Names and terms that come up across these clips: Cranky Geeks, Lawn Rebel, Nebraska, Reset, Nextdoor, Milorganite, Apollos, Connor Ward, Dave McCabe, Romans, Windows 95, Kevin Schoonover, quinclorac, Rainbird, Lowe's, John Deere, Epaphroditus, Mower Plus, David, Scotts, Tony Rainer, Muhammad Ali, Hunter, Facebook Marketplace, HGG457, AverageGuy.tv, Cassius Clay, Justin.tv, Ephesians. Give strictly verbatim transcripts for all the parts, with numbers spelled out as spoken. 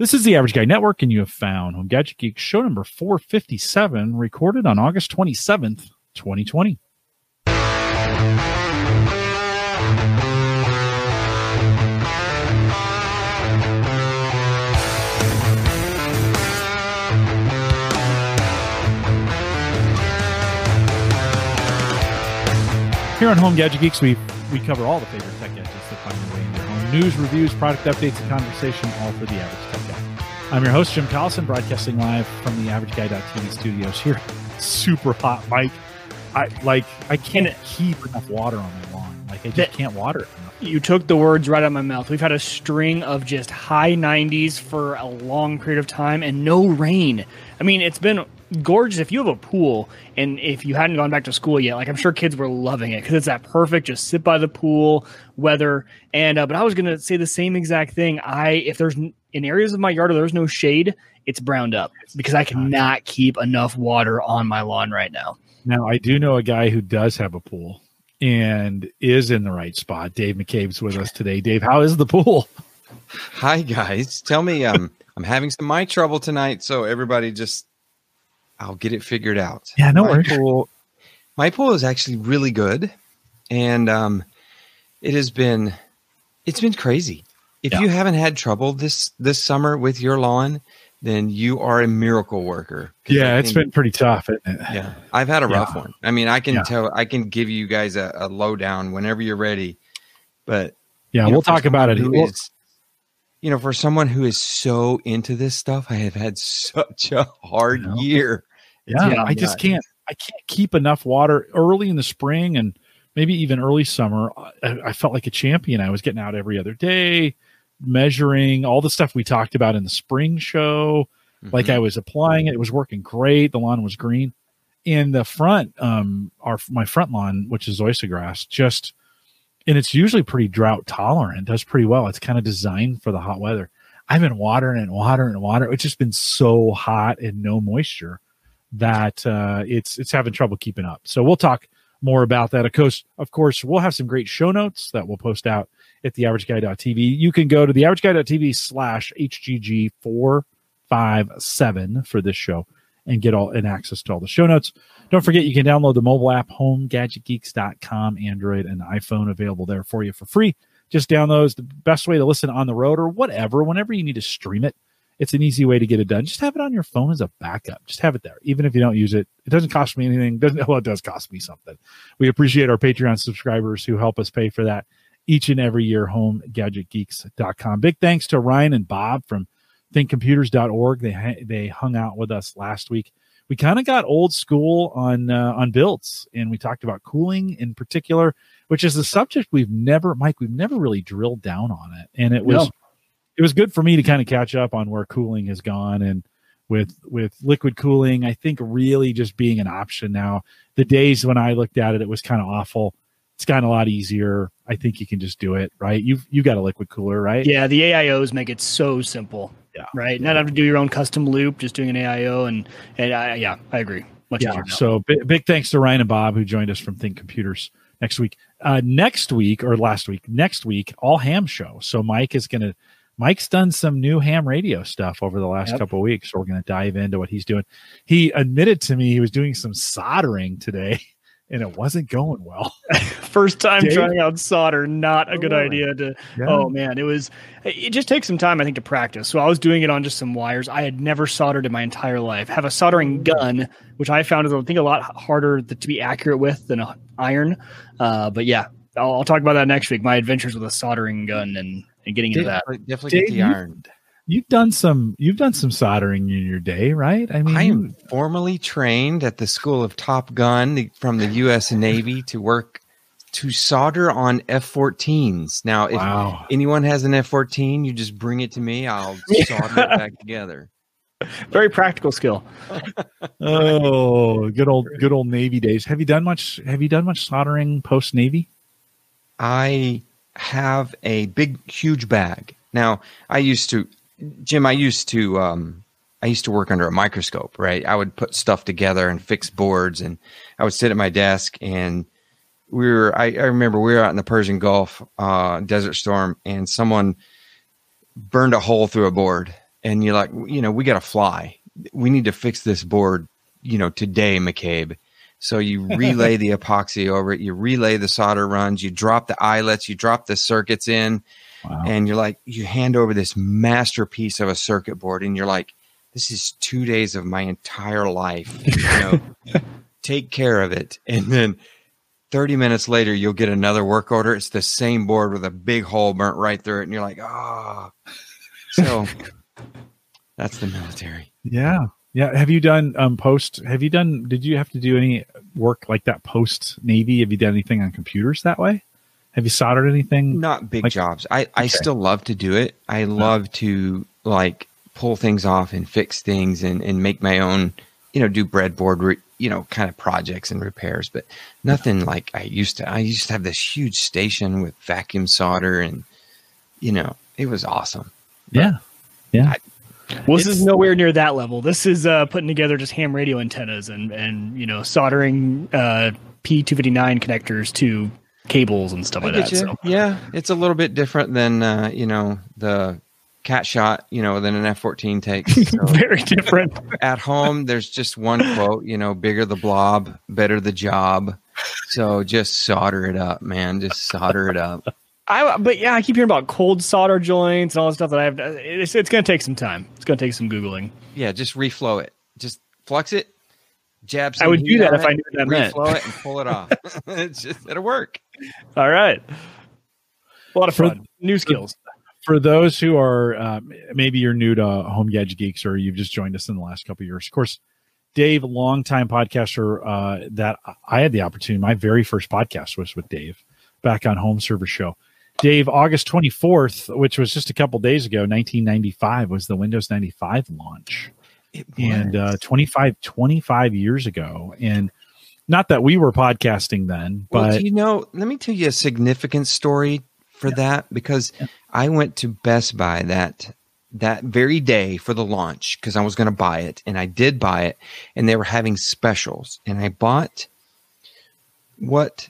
This is the Average Guy Network, and you have found Home Gadget Geeks show number four fifty-seven, recorded on August twenty-seventh, twenty twenty. Here on Home Gadget Geeks, we, we cover all the favorite tech gadgets that find their way in your home. News, reviews, product updates, and conversation, all for the Average Tech Guy. I'm your host, Jim Collison, broadcasting live from the Average Guy dot T V studios here. Super hot, Mike. I like I can't keep enough water on my lawn. Like, I just can't water it enough. You took the words right out of my mouth. We've had a string of just high nineties for a long period of time and no rain. I mean, it's been gorgeous. If you have a pool and if you hadn't gone back to school yet, like, I'm sure kids were loving it because it's that perfect just sit by the pool weather. And uh, but I was going to say the same exact thing. I if there's in areas of my yard where there's no shade, it's browned up because I cannot keep enough water on my lawn right now. Now, I do know a guy who does have a pool and is in the right spot. Dave McCabe's with us today. Dave, how is the pool? Hi, guys. Tell me, um, I'm having some mic trouble tonight, so everybody just... I'll get it figured out. Yeah, no worries. Pool, my pool is actually really good. And um, it has been, it's been crazy. If yeah. you haven't had trouble this, this summer with your lawn, then you are a miracle worker. Yeah, it's been pretty tough, isn't it? Yeah, I've had a yeah. rough one. I mean, I can yeah. tell, I can give you guys a, a lowdown whenever you're ready. But yeah, we'll know, talk about it. You know, for someone who is so into this stuff, I have had such a hard yeah. year. Yeah, yeah, I just can't. I can't keep enough water early in the spring and maybe even early summer. I, I felt like a champion. I was getting out every other day, measuring all the stuff we talked about in the spring show. Mm-hmm. Like, I was applying it. It was working great. The lawn was green. And the front, um, our my front lawn, which is zoysia grass, just, and it's usually pretty drought tolerant, does pretty well. It's kind of designed for the hot weather. I've been watering and watering and watering. It's just been so hot and no moisture that uh, it's it's having trouble keeping up. So we'll talk more about that. Of course, of course, we'll have some great show notes that we'll post out at the average guy dot T V. You can go to the average guy dot T V slash H G G four five seven for this show and get all and access to all the show notes. Don't forget, you can download the mobile app, home gadget geeks dot com, Android and iPhone, available there for you for free. Just download is the best way to listen on the road or whatever, whenever you need to stream it. It's an easy way to get it done. Just have it on your phone as a backup. Just have it there. Even if you don't use it, it doesn't cost me anything. Doesn't, well, it does cost me something. We appreciate our Patreon subscribers who help us pay for that each and every year, home gadget geeks dot com. Big thanks to Ryan and Bob from think computers dot org. They they hung out with us last week. We kind of got old school on, uh, on builds, and we talked about cooling in particular, which is a subject we've never, Mike, we've never really drilled down on it. And it was... No. It was good for me to kind of catch up on where cooling has gone, and with with liquid cooling, I think, really just being an option now. The days when I looked at it, it was kind of awful. It's gotten a lot easier. I think you can just do it, right? You've you've got a liquid cooler, right? Yeah, the A I Os make it so simple. Yeah. Right. Not have to do your own custom loop, just doing an A I O, and and I, yeah, I agree. Much yeah. So big, big thanks to Ryan and Bob who joined us from Think Computers next week. Uh, next week or last week, next week, all ham show. So Mike is gonna Mike's done some new ham radio stuff over the last yep. couple of weeks. So we're going to dive into what he's doing. He admitted to me he was doing some soldering today, and it wasn't going well. First time Dave? trying out solder, not a good oh, idea. To yeah. Oh, man. It was. It just takes some time, I think, to practice. So I was doing it on just some wires. I had never soldered in my entire life. I have a soldering gun, which I found is, I think, a lot harder to be accurate with than an iron. Uh, but, yeah, I'll, I'll talk about that next week, my adventures with a soldering gun and and getting into definitely, that definitely Dave, get the iron. You've, you've done some you've done some soldering in your day, right? I mean, I am formally trained at the School of Top Gun from the U S Navy to work to solder on F fourteens. Now, if wow. anyone has an F fourteen, you just bring it to me. I'll solder it back together. Very practical skill. Oh, good old good old Navy days. Have you done much have you done much soldering post Navy? I have a big, huge bag. Now, I used to, Jim, I used to, um, I used to work under a microscope, right? I would put stuff together and fix boards, and I would sit at my desk, and we were, I, I remember we were out in the Persian Gulf, uh, Desert Storm, and someone burned a hole through a board, and you're like, you know, we got to fly. We need to fix this board, you know, today, McCabe. So you relay the epoxy over it. You relay the solder runs. You drop the eyelets. You drop the circuits in. Wow. And you're like, you hand over this masterpiece of a circuit board. And you're like, this is two days of my entire life. You know, take care of it. And then thirty minutes later, you'll get another work order. It's the same board with a big hole burnt right through it. And you're like, ah. Oh. So that's the military. Yeah. Yeah. Have you done um, post? Have you done, did you have to do any work like that post Navy? Have you done anything on computers that way? Have you soldered anything? Not big like, jobs. I, okay. I still love to do it. I love oh. to like pull things off and fix things and, and make my own, you know, do breadboard, re, you know, kind of projects and repairs, but nothing like I used to. I used to have this huge station with vacuum solder and, you know, it was awesome. But yeah. Yeah. I, well, this is nowhere near that level. This is uh, putting together just ham radio antennas and, and you know, soldering uh, P two fifty-nine connectors to cables and stuff I like that. So. Yeah, it's a little bit different than, uh, you know, the cat shot, you know, than an F fourteen takes. So very different. At home, there's just one quote, you know, bigger the blob, better the job. So just solder it up, man. Just solder it up. I, but yeah, I keep hearing about cold solder joints and all the stuff that I have. It's, it's going to take some time. It's going to take some Googling. Yeah, just reflow it. Just flux it, jab some I would do that if I knew that meant. Reflow it and pull it off. It's just, it'll work. All right. A lot of fun. For, new skills. For those who are, um, maybe you're new to Home Gadget Geeks or you've just joined us in the last couple of years. Of course, Dave, longtime podcaster uh, that I had the opportunity. My very first podcast was with Dave back on Home Server Show. Dave, August twenty-fourth, which was just a couple days ago, nineteen ninety-five, was the Windows ninety-five launch. It and uh, twenty-five, twenty-five years ago. And not that we were podcasting then, well, but... You know, let me tell you a significant story for yeah. that, because yeah. I went to Best Buy that that very day for the launch, because I was going to buy it, and I did buy it, and they were having specials. And I bought what...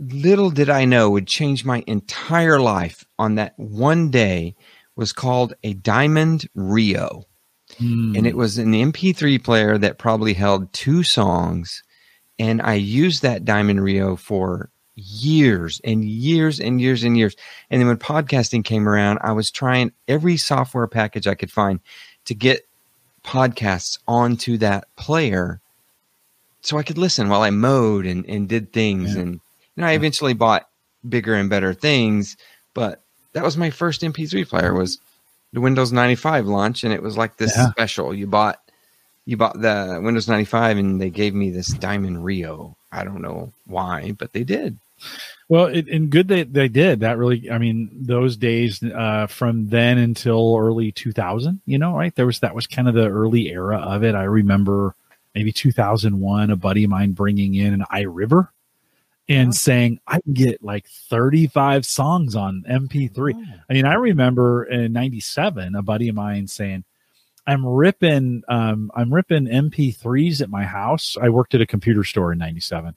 little did I know would change my entire life on that one day was called a Diamond Rio. Mm. And it was an M P three player that probably held two songs. And I used that Diamond Rio for years and years and years and years. And then when podcasting came around, I was trying every software package I could find to get podcasts onto that player so I could listen while I mowed and, and did things yeah. and And I eventually bought bigger and better things, but that was my first M P three player was the Windows ninety-five launch. And it was like this yeah. special. You bought, you bought the Windows ninety-five and they gave me this Diamond Rio. I don't know why, but they did. Well, it, and good that they, they did that really. I mean, those days uh, from then until early two thousand, you know, right. There was, that was kind of the early era of it. I remember maybe two thousand one, a buddy of mine bringing in an iRiver. And saying, I can get like thirty-five songs on M P three. Oh. I mean, I remember in ninety-seven, a buddy of mine saying, I'm ripping, um, I'm ripping M P threes at my house. I worked at a computer store in ninety-seven.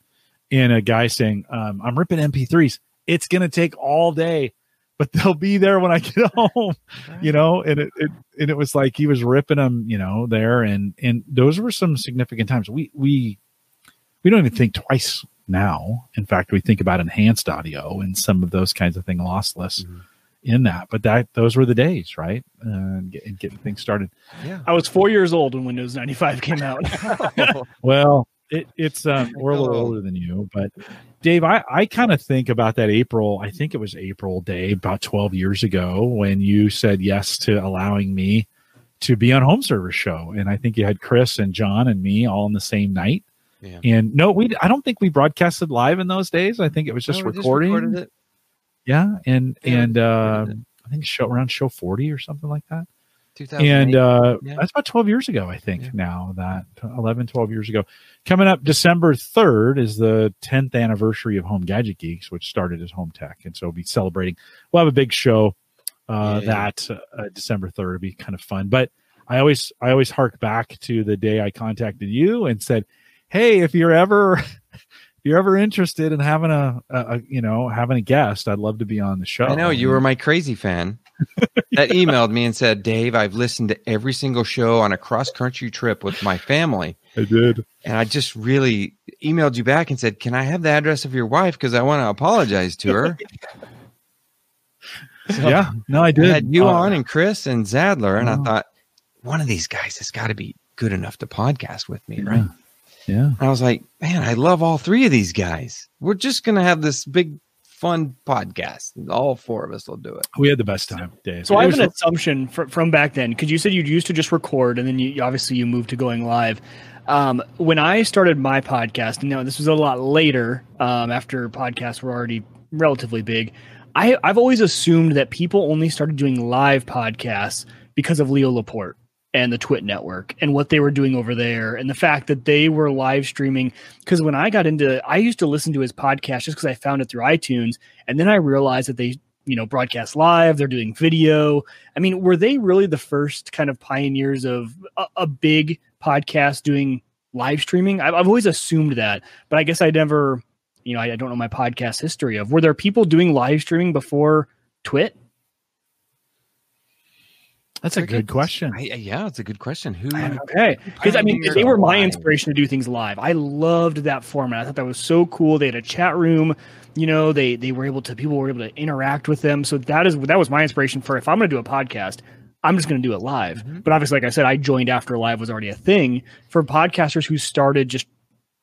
And a guy saying, um, I'm ripping M P threes. It's going to take all day, but they'll be there when I get home, right. you know? And it, it, and it was like, he was ripping them, you know, there. And, and those were some significant times. We, we, we don't even think twice now. In fact, we think about enhanced audio and some of those kinds of things, lossless mm-hmm. in that, but that those were the days, right? Uh, and, get, and getting things started. Yeah. I was four years old when Windows ninety-five came out. Well, it, it's, um, we're a little older than you, but Dave, I, I kind of think about that April, I think it was April day, about twelve years ago when you said yes to allowing me to be on Home Server Show. And I think you had Chris and John and me all on the same night. Yeah. And no, we, I don't think we broadcasted live in those days. I think it was just no, recording. Just it. Yeah. And, yeah, and, uh, I think show around show forty or something like that. And, uh, yeah. that's about twelve years ago, I think yeah. now that eleven, twelve years ago. Coming up December third is the tenth anniversary of Home Gadget Geeks, which started as Home Tech. And so we'll be celebrating. We'll have a big show, uh, yeah, that, yeah. uh, December third it'll be kind of fun, but I always, I always hark back to the day I contacted you and said, hey, if you're ever, if you're ever interested in having a, a, a, you know, having a guest, I'd love to be on the show. I know you were my crazy fan. that emailed me and said, Dave, I've listened to every single show on a cross-country trip with my family. I did. And I just really emailed you back and said, can I have the address of your wife? Because I want to apologize to her. So yeah, no, I did. I had you uh, on and Chris and Zadler. And uh, I thought, one of these guys has got to be good enough to podcast with me, yeah. right? Yeah. And I was like, man, I love all three of these guys. We're just going to have this big, fun podcast. All four of us will do it. We had the best time, Dave. So I have an assumption for, from back then, because you said you used to just record, and then you obviously you moved to going live. Um, when I started my podcast, and now this was a lot later, um, after podcasts were already relatively big, I, I've always assumed that people only started doing live podcasts because of Leo Laporte and the Twit network and what they were doing over there and the fact that they were live streaming. Because when I got into, I used to listen to his podcast just because I found it through iTunes. And then I realized that they, you know, broadcast live, they're doing video. I mean, were they really the first kind of pioneers of a, a big podcast doing live streaming? I've, I've always assumed that, but I guess I never, you know, I, I don't know my podcast history of, were there people doing live streaming before Twit? That's a good question. I, yeah, it's a good question. Who? Okay. Because, I mean, they were my inspiration to do things live. I loved that format. I thought that was so cool. They had a chat room. You know, they they were able to, people were able to interact with them. So that is that was my inspiration for, if I'm going to do a podcast, I'm just going to do it live. Mm-hmm. But obviously, like I said, I joined after live was already a thing for podcasters who started just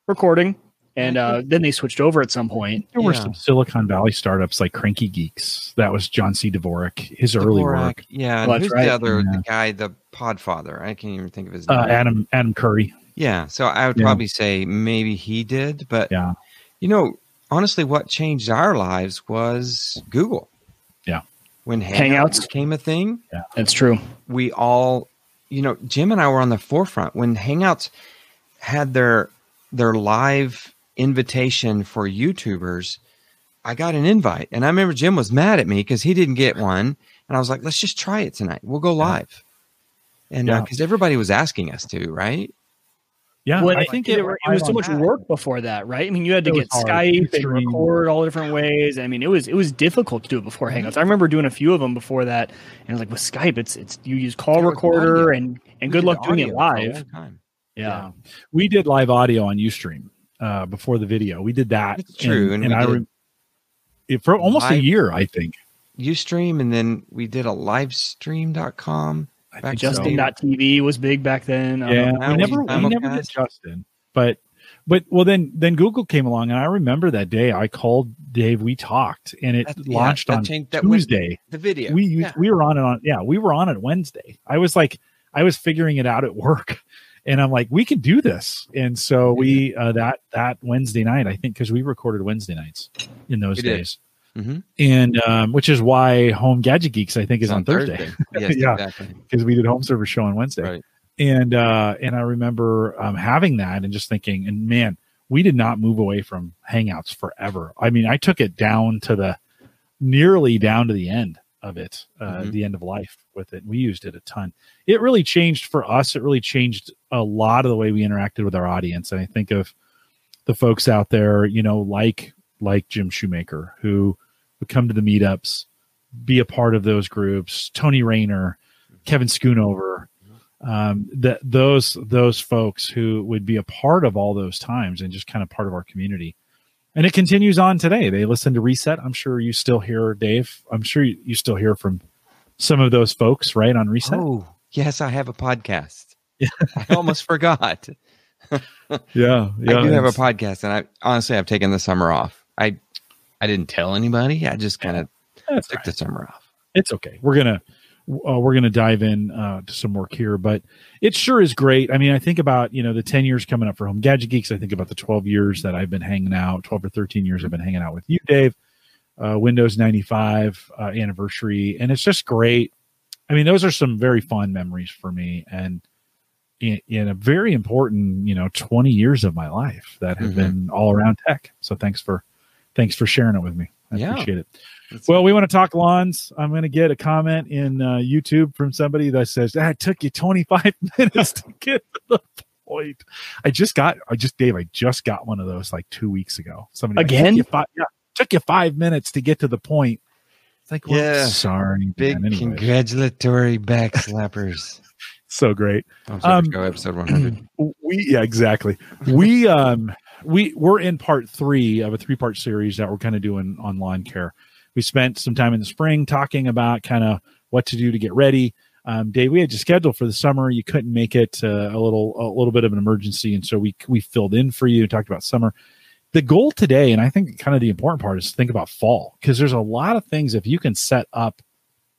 recording. And uh, then they switched over at some point. There yeah. were some Silicon Valley startups like Cranky Geeks. That was John C. Dvorak, his Dvorak, early work. Yeah, and oh, who's right. the other yeah. the guy, the Podfather? I can't even think of his name. Uh, Adam Adam Curry. Yeah, so I would yeah. probably say maybe he did. But, yeah. you know, honestly, what changed our lives was Google. Yeah. When Hangouts, Hangouts became a thing. Yeah, that's true. We all, you know, Jim and I were on the forefront. When Hangouts had their their live invitation for YouTubers, I got an invite, and I remember Jim was mad at me because he didn't get one, and I was like, let's just try it tonight, we'll go live. And because yeah. uh, everybody was asking us to, right? Yeah. Well, I think it, it, were, it was so much that. work before that, right? I mean, you had to get hard. Skype and record all different ways. I mean, it was it was difficult to do it before Hangouts. I remember doing a few of them before that, and like with Skype, it's it's you use call yeah, recorder and and we good luck doing it live. Yeah. yeah, we did live audio on Ustream. Uh, before the video, we did that. It's true, and, and, and I re- it, for almost live, a year, I think. Ustream, and then we did a livestream dot com. Justin dot T V was big back then. Yeah, um, we never, we never did Justin, but but well, then then Google came along, and I remember that day I called Dave. We talked, and it that, launched yeah, that on changed, that Tuesday. The video we yeah. we were on it on yeah we were on it Wednesday. I was like I was figuring it out at work. And I'm like, we can do this. And so we, uh, that, that Wednesday night, I think, cause we recorded Wednesday nights in those days. Mm-hmm. And, um, which is why Home Gadget Geeks, I think, is on, on Thursday. Thursday. Yes, yeah. Exactly. Cause we did Home Server Show on Wednesday. Right. And, uh, and I remember, um, having that and just thinking, and man, we did not move away from Hangouts forever. I mean, I took it down to the nearly down to the end of it, uh, mm-hmm. the end of life with it. We used it a ton. It really changed for us. It really changed a lot of the way we interacted with our audience. And I think of the folks out there, you know, like, like Jim Shoemaker, who would come to the meetups, be a part of those groups, Tony Rayner, Kevin Schoonover, um, that those, those folks who would be a part of all those times and just kind of part of our community. And it continues on today. They listen to Reset. I'm sure you still hear, Dave. I'm sure you, you still hear from some of those folks, right, on Reset? Oh, yes, I have a podcast. Yeah. I almost forgot. yeah, yeah. I do have a podcast, and I honestly, I've taken the summer off. I I didn't tell anybody. I just kind of took right. the summer off. It's okay. We're gonna uh, we're gonna dive in uh, to some work here, but it sure is great. I mean, I think about, you know, the ten years coming up for Home Gadget Geeks. I think about the twelve years that I've been hanging out, twelve or thirteen years I've been hanging out with you, Dave. Uh, Windows ninety-five uh, anniversary, and it's just great. I mean, those are some very fond memories for me, and in, in a very important, you know, twenty years of my life that have mm-hmm. been all around tech. So thanks for thanks for sharing it with me. I yeah. appreciate it. That's well, cool. We want to talk lawns. I'm going to get a comment in uh, YouTube from somebody that says, ah, "It took you twenty-five minutes to get to the point." I just got, I just Dave, I just got one of those like two weeks ago. Somebody again. Like, took you five, yeah. Took you five minutes to get to the point. Like, well, yeah, sorry, big man, congratulatory backslappers. So great. I'm sorry, um, go episode one hundred. We yeah, exactly. We um we we're in part three of a three part series that we're kind of doing on lawn care. We spent some time in the spring talking about kind of what to do to get ready. Um, Dave, we had you scheduled for the summer. You couldn't make it. Uh, a little a little bit of an emergency, and so we we filled in for you. Talked about summer. The goal today, and I think kind of the important part, is to think about fall, because there's a lot of things if you can set up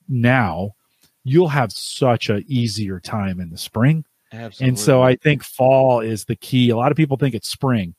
now. You'll have such an easier time in the spring. Absolutely. And so I think fall is the key. A lot of people think it's spring,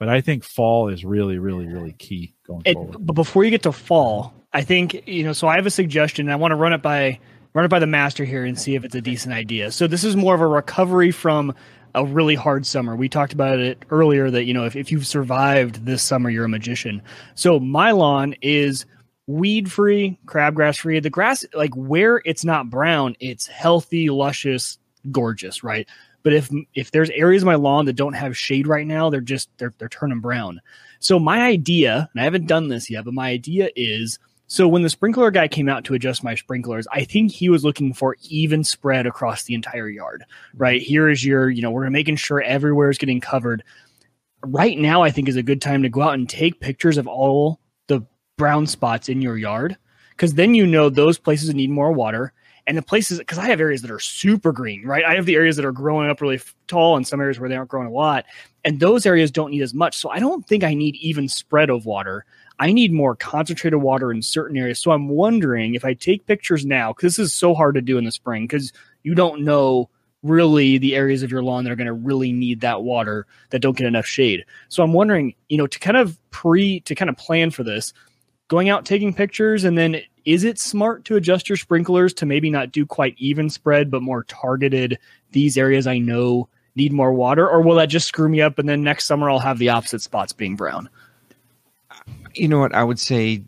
but I think fall is really, really, really key going it, forward. But before you get to fall, I think, you know, so I have a suggestion. And I want to run it by run it by the master here and see if it's a decent idea. So this is more of a recovery from a really hard summer. We talked about it earlier that, you know, if, if you've survived this summer, you're a magician. So my lawn is weed free, crabgrass free. The grass, like where it's not brown, it's healthy, luscious, gorgeous, right? But if if there's areas of my lawn that don't have shade right now, they're just they're they're turning brown. So my idea, and I haven't done this yet, but my idea is, so when the sprinkler guy came out to adjust my sprinklers, I think he was looking for even spread across the entire yard, right? Here is your, you know, we're making sure everywhere is getting covered. Right now, I think is a good time to go out and take pictures of all the brown spots in your yard, because then you know those places that need more water, and the places, because I have areas that are super green, right? I have the areas that are growing up really f- tall and some areas where they aren't growing a lot, and those areas don't need as much. So I don't think I need even spread of water. I need more concentrated water in certain areas. So I'm wondering if I take pictures now, because this is so hard to do in the spring, because you don't know really the areas of your lawn that are going to really need that water, that don't get enough shade. So I'm wondering, you know, to kind of pre to kind of plan for this, going out, taking pictures, and then is it smart to adjust your sprinklers to maybe not do quite even spread, but more targeted, these areas I know need more water? Or will that just screw me up and then next summer I'll have the opposite spots being brown? You know what? I would say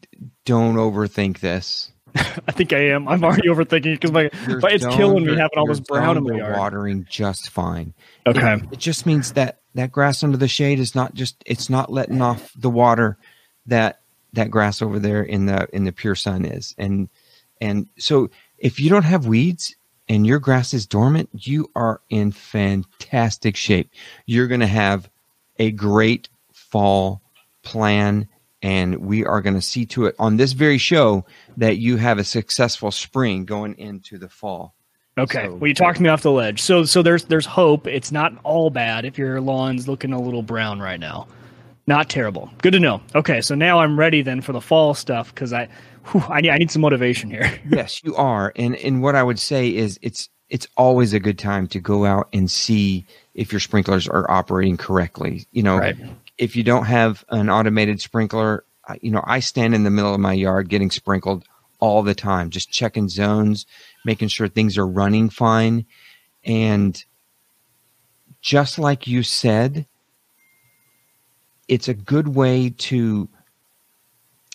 don't overthink this. I think I am. I'm already overthinking it because my, but it's killing me having all this brown in my yard. Watering just fine. Okay. It, it just means that that grass under the shade is not just, it's not letting off the water that that grass over there in the in the pure sun is. And and so if you don't have weeds and your grass is dormant, you are in fantastic shape. You're going to have a great fall plan, and we are going to see to it on this very show that you have a successful spring going into the fall. Okay. So, well, you talked me off the ledge. So so there's there's hope. It's not all bad if your lawn's looking a little brown right now. Not terrible. Good to know. Okay, so now I'm ready then for the fall stuff, because I, whew, I need I need some motivation here. Yes, you are. And and what I would say is it's it's always a good time to go out and see if your sprinklers are operating correctly. You know, right. If you don't have an automated sprinkler, you know, I stand in the middle of my yard getting sprinkled all the time, just checking zones, making sure things are running fine, and just like you said, it's a good way to,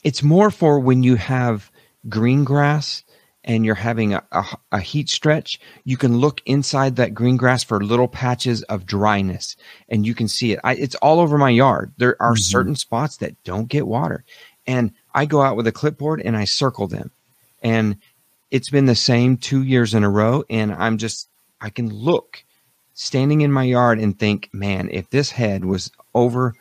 it's more for when you have green grass and you're having a, a, a heat stretch, you can look inside that green grass for little patches of dryness and you can see it. I, it's all over my yard. There are mm-hmm. certain spots that don't get water. And I go out with a clipboard and I circle them. And it's been the same two years in a row. And I'm just, I can look standing in my yard and think, man, if this head was over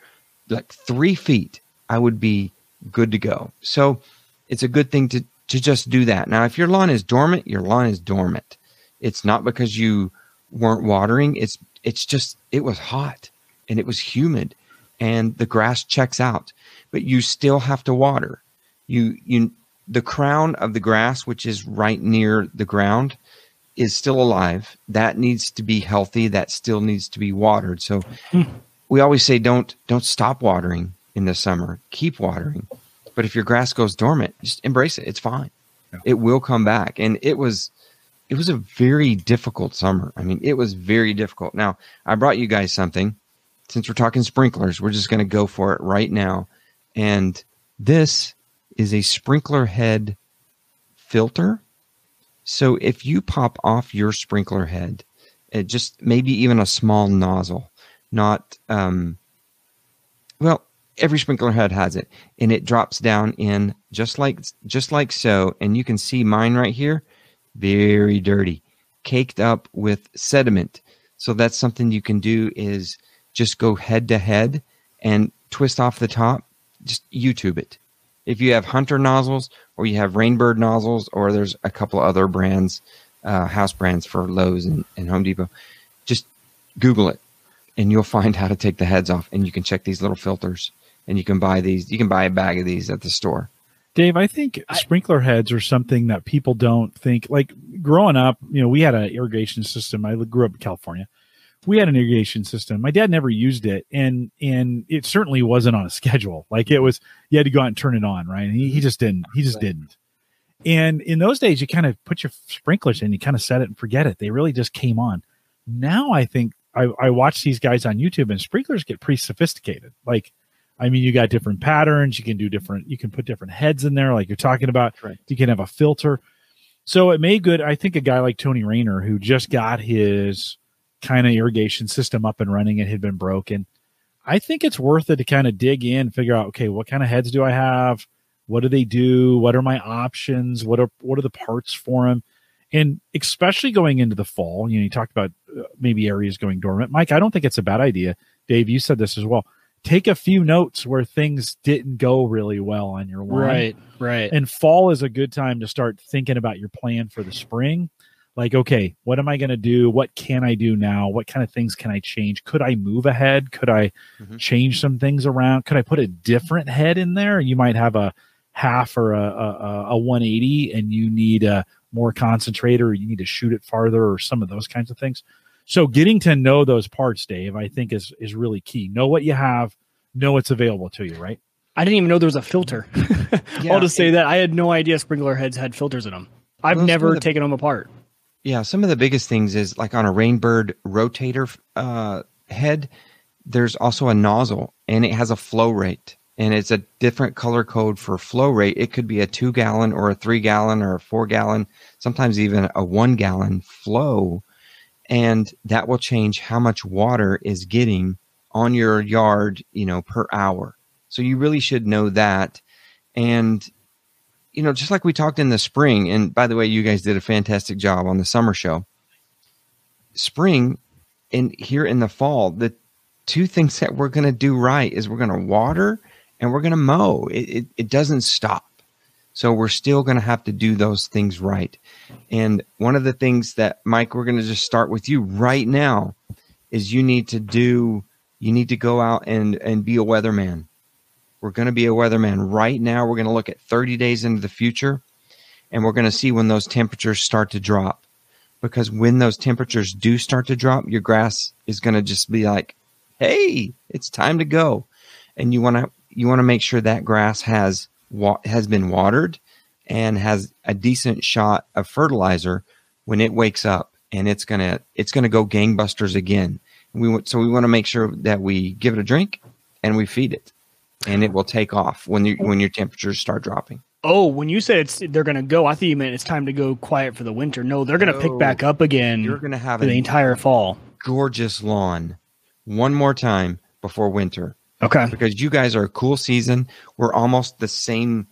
like three feet, I would be good to go. So it's a good thing to, to just do that. Now, if your lawn is dormant, your lawn is dormant. It's not because you weren't watering. It's, it's just, it was hot and it was humid and the grass checks out, but you still have to water. You, you, the crown of the grass, which is right near the ground, is still alive. That needs to be healthy. That still needs to be watered. So we always say don't don't stop watering in the summer. Keep watering. But if your grass goes dormant, just embrace it. It's fine. Yeah. It will come back. And it was it was a very difficult summer. I mean, it was very difficult. Now, I brought you guys something. Since we're talking sprinklers, we're just going to go for it right now. And this is a sprinkler head filter. So if you pop off your sprinkler head, it just maybe even a small nozzle, Not, um, well, every sprinkler head has it, and it drops down in just like just like so. And you can see mine right here, very dirty, caked up with sediment. So that's something you can do, is just go head to head and twist off the top. Just YouTube it. If you have Hunter nozzles, or you have Rainbird nozzles, or there's a couple other brands, uh, house brands for Lowe's and, and Home Depot, just Google it, and you'll find how to take the heads off. And you can check these little filters, and you can buy these. You can buy a bag of these at the store. Dave, I think I, sprinkler heads are something that people don't think. Like growing up, you know, we had an irrigation system. I grew up in California. We had an irrigation system. My dad never used it, and and it certainly wasn't on a schedule. Like it was, you had to go out and turn it on, right? And he, he just didn't. He just right. didn't. And in those days, you kind of put your sprinklers in, you kind of set it and forget it. They really just came on. Now I think I, I watch these guys on YouTube, and sprinklers get pretty sophisticated. Like, I mean, you got different patterns. You can do different. You can put different heads in there, like you're talking about. Right. You can have a filter. So it made good. I think a guy like Tony Rainer, who just got his kind of irrigation system up and running, it had been broken. I think it's worth it to kind of dig in, figure out, okay, what kind of heads do I have? What do they do? What are my options? What are, what are the parts for them? And especially going into the fall, you know, you talked about maybe areas going dormant. Mike, I don't think it's a bad idea. Dave, you said this as well. Take a few notes where things didn't go really well on your lawn. Right, right. And fall is a good time to start thinking about your plan for the spring. Like, okay, what am I going to do? What can I do now? What kind of things can I change? Could I move ahead? Could I mm-hmm. change some things around? Could I put a different head in there? You might have a half or a, a, a one eighty, and you need a more concentrator, or you need to shoot it farther, or some of those kinds of things. So getting to know those parts, Dave, I think is is really key. Know what you have. Know what's available to you, right? I didn't even know there was a filter. yeah, I'll just say it, that. I had no idea sprinkler heads had filters in them. I've never the- taken them apart. Yeah, some of the biggest things is like on a Rainbird rotator uh, head, there's also a nozzle, and it has a flow rate, and it's a different color code for flow rate. It could be a two gallon or a three gallon or a four gallon, sometimes even a one gallon flow. And that will change how much water is getting on your yard, you know, per hour. So you really should know that. And you know, just like we talked in the spring, and by the way, you guys did a fantastic job on the summer show. Spring and here in the fall, the two things that we're going to do right is we're going to water and we're going to mow. It, it, it doesn't stop. So we're still going to have to do those things right. And one of the things that, Mike, we're going to just start with you right now is you need to do, you need to go out and, and be a weatherman. We're going to be a weatherman right now. We're going to look at thirty days into the future, and we're going to see when those temperatures start to drop, because when those temperatures do start to drop, your grass is going to just be like, hey, it's time to go. And you want to, you want to make sure that grass has, wa- has been watered and has a decent shot of fertilizer when it wakes up, and it's going to, it's going to go gangbusters again. And we want, so we want to make sure that we give it a drink and we feed it. And it will take off when you, when your temperatures start dropping. Oh, when you said it's they're going to go, I thought you meant it's time to go quiet for the winter. No, they're going to oh, pick back up again. You're going to have the entire fall. Gorgeous lawn one more time before winter. Okay. Because you guys are a cool season. We're almost the same.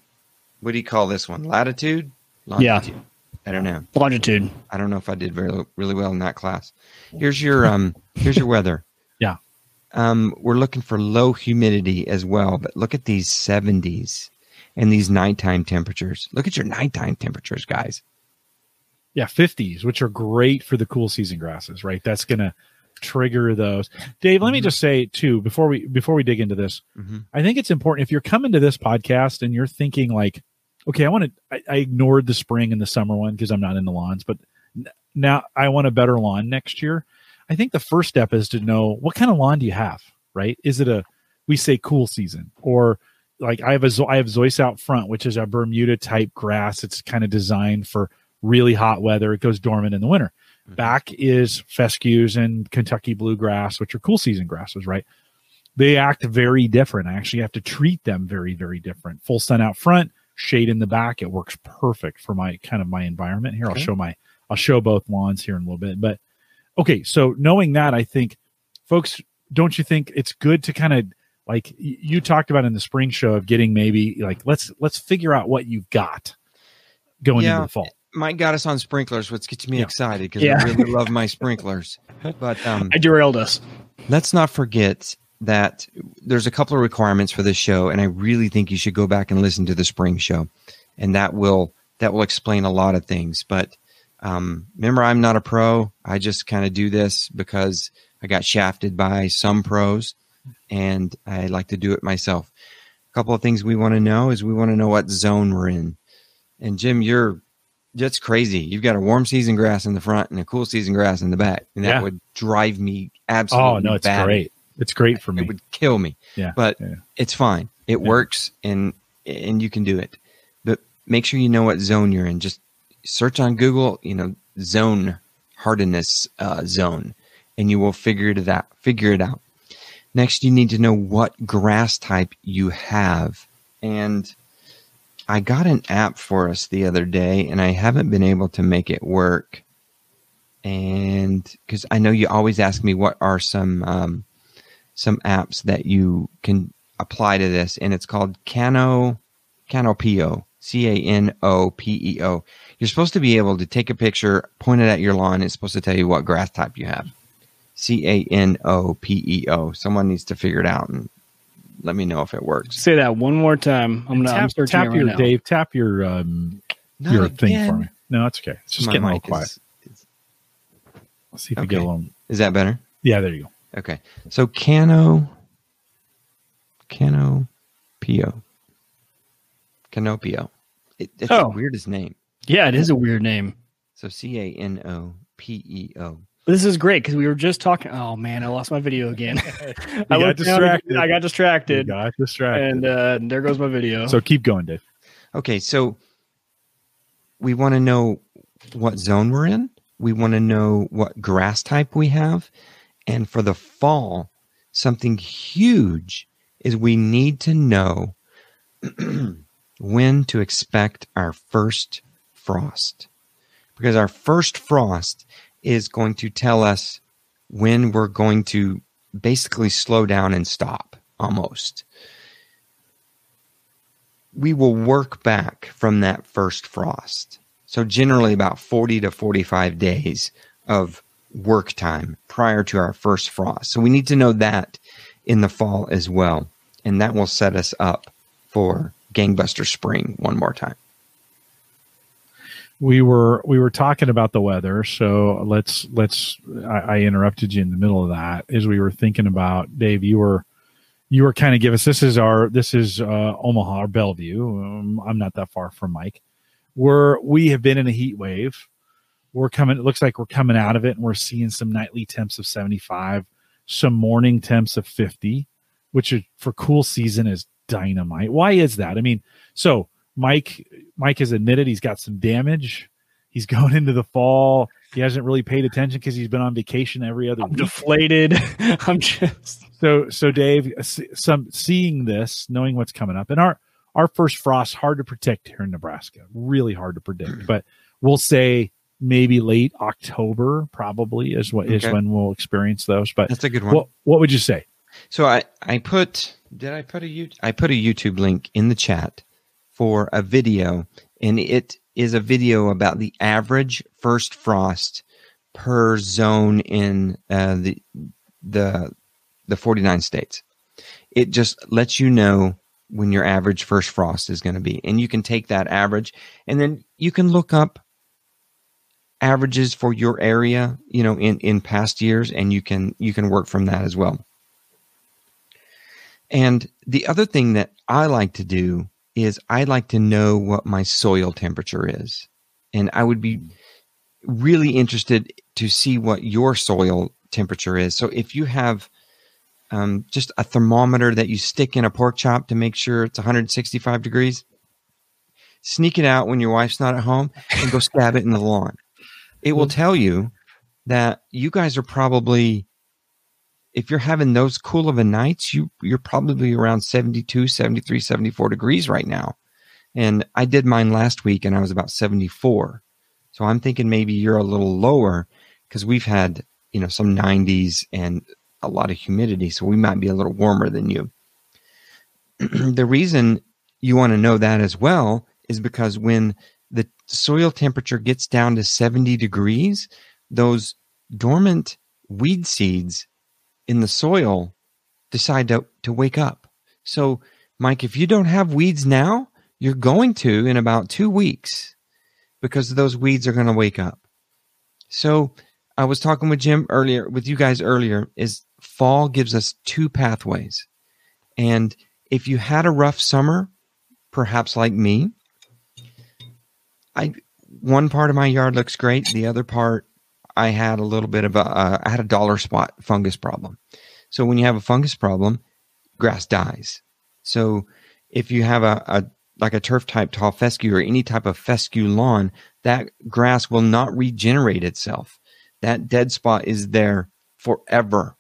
What do you call this one? Latitude? Longitude. Yeah. I don't know. Longitude. I don't know if I did very really well in that class. Here's your um. Here's your weather. Yeah. Um, we're looking for low humidity as well, but look at these seventies and these nighttime temperatures. Look at your nighttime temperatures, guys. Yeah, fifties, which are great for the cool season grasses, right? That's going to trigger those. Dave, let mm-hmm. me just say too, before we before we dig into this, mm-hmm. I think it's important, if you're coming to this podcast and you're thinking like, okay, I want to, I, I ignored the spring and the summer one because I'm not into lawns, but n- now I want a better lawn next year. I think the first step is to know what kind of lawn do you have, right? Is it a, we say cool season, or like I have a, I have Zoysia out front, which is a Bermuda type grass. It's kind of designed for really hot weather. It goes dormant in the winter. Mm-hmm. Back is fescues and Kentucky bluegrass, which are cool season grasses, right? They act very different. I actually have to treat them very, very different. Full sun out front, shade in the back. It works perfect for my kind of my environment here. Okay. I'll show my, I'll show both lawns here in a little bit, but okay, so knowing that, I think, folks, don't you think it's good to kind of like you talked about in the spring show of getting maybe like, let's, let's figure out what you've got going yeah. into the fall. Mike got us on sprinklers, which gets me yeah. excited because yeah. I really love my sprinklers. But um, I derailed us. Let's not forget that there's a couple of requirements for this show, and I really think you should go back and listen to the spring show, and that will that will explain a lot of things. But um, remember, I'm not a pro. I just kind of do this because I got shafted by some pros, and I like to do it myself. A couple of things we want to know is we want to know what zone we're in. And Jim, you're That's crazy. You've got a warm season grass in the front and a cool season grass in the back. And that yeah. would drive me absolutely Oh, no, it's bad. great. It's great for me. It would kill me. Yeah. But yeah. it's fine. It yeah. works, and and you can do it. But make sure you know what zone you're in. Just search on Google, you know, zone hardiness uh, zone, and you will figure it out. Figure it out. Next, you need to know what grass type you have. And I got an app for us the other day, and I haven't been able to make it work. And because I know you always ask me what are some um, some apps that you can apply to this, and it's called Cano Canopeo, C A N O P E O. You're supposed to be able to take a picture, point it at your lawn, and it's supposed to tell you what grass type you have. C A N O P E O. Someone needs to figure it out and let me know if it works. Say that one more time. I'm gonna tap, tap your right Dave. Tap your um, your again. thing for me. No, it's okay. It's just My getting all quiet. Is, is, Let's see if okay. we get along. Is that better? Yeah, there you go. Okay. So Cano, Canopeo, Canopeo. It, it's oh. the weirdest name. Yeah, it is a weird name. So C A N O P E O. This is great because we were just talking. Oh man, I lost my video again. I got distracted. I got distracted. You got distracted. And uh, there goes my video. So keep going, Dave. Okay, so we want to know what zone we're in. We want to know what grass type we have. And for the fall, something huge is we need to know when to expect our first frost. Because our first frost is going to tell us when we're going to basically slow down and stop almost. We will work back from that first frost. So generally about forty to forty-five days of work time prior to our first frost. So we need to know that in the fall as well. And that will set us up for Gangbuster Spring one more time. We were we were talking about the weather, so let's let's. I, I interrupted you in the middle of that as we were thinking about Dave. You were you were kind of give us this is our this is uh, Omaha or Bellevue. Um, I'm not that far from Mike. We're we have been in a heat wave. We're coming. It looks like we're coming out of it, and we're seeing some nightly temps of seventy-five, some morning temps of fifty, which is, for cool season is dynamite. Why is that? I mean, so. Mike, Mike has admitted he's got some damage. He's going into the fall. He hasn't really paid attention because he's been on vacation every other I'm week. Deflated. I'm just so so. Dave, some seeing this, knowing what's coming up, and our our first frost hard to predict here in Nebraska. Really hard to predict, but we'll say maybe late October probably is what okay. is when we'll experience those. But that's a good one. What, what would you say? So I I put did I put a I put a YouTube link in the chat for a video, and it is a video about the average first frost per zone in uh, the the the forty-nine states. It just lets you know when your average first frost is going to be, and you can take that average, and then you can look up averages for your area, you know, in in past years, and you can you can work from that as well. And the other thing that I like to do is I like to know what my soil temperature is. And I would be really interested to see what your soil temperature is. So if you have um, just a thermometer that you stick in a pork chop to make sure it's one hundred sixty-five degrees, sneak it out when your wife's not at home and go stab it in the lawn. It will tell you that you guys are probably, if you're having those cool of a nights, you, you're probably around seventy-two, seventy-three, seventy-four degrees right now. And I did mine last week, and I was about seventy-four. So I'm thinking maybe you're a little lower because we've had, you know, some nineties and a lot of humidity. So we might be a little warmer than you. the reason you want to know that as well is because when the soil temperature gets down to seventy degrees, those dormant weed seeds in the soil decide to, to wake up. So, Mike, if you don't have weeds now, you're going to in about two weeks because those weeds are going to wake up. So I was talking with Jim earlier, with you guys earlier, is fall gives us two pathways. And if you had a rough summer, perhaps like me, I one part of my yard looks great. The other part, I had a little bit of a, uh, I had a dollar spot fungus problem. So when you have a fungus problem, grass dies. So if you have a, a like a turf type tall fescue or any type of fescue lawn, that grass will not regenerate itself. That dead spot is there forever,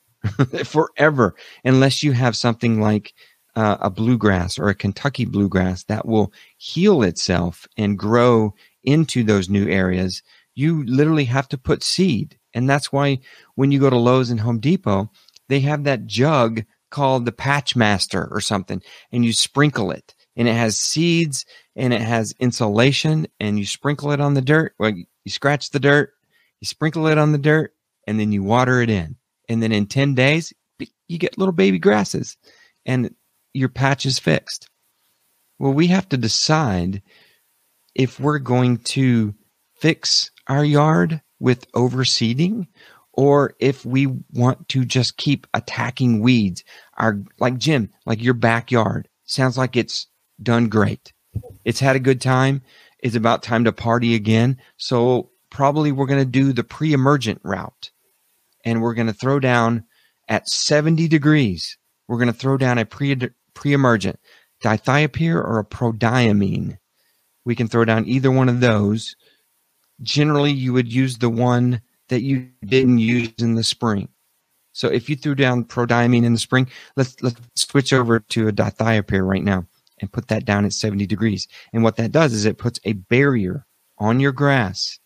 forever, unless you have something like uh, a bluegrass or a Kentucky bluegrass that will heal itself and grow into those new areas. You literally have to put seed. And that's why when you go to Lowe's and Home Depot, they have that jug called the Patchmaster or something, and you sprinkle it. And it has seeds and it has insulation, and you sprinkle it on the dirt. Well, you scratch the dirt, you sprinkle it on the dirt, and then you water it in. And then in ten days, you get little baby grasses and your patch is fixed. Well, we have to decide if we're going to fix our yard with overseeding or if we want to just keep attacking weeds. Our, like Jim, like your backyard sounds like it's done great. It's had a good time. It's about time to party again. So probably we're going to do the pre-emergent route. And we're going to throw down at seventy degrees. We're going to throw down a pre, pre-emergent dithiapyr or a prodiamine. We can throw down either one of those. Generally, you would use the one that you didn't use in the spring. So if you threw down prodiamine in the spring, let's, let's switch over to a dithiapyr right now and put that down at seventy degrees. And what that does is it puts a barrier on your grass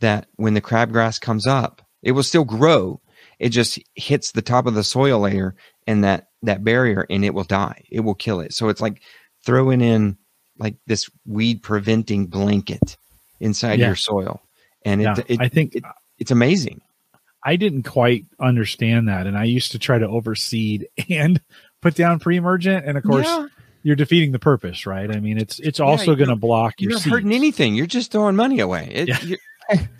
that when the crabgrass comes up, it will still grow. It just hits the top of the soil layer and that, that barrier, and it will die. It will kill it. So it's like throwing in like this weed preventing blanket inside yeah. your soil. And yeah. it, it, I think it, it's amazing. I didn't quite understand that. And I used to try to overseed and put down pre-emergent. And of course, yeah. you're defeating the purpose, right? I mean, it's it's also yeah, going to block your seeds. You're not hurting anything. You're just throwing money away. It, yeah. you're,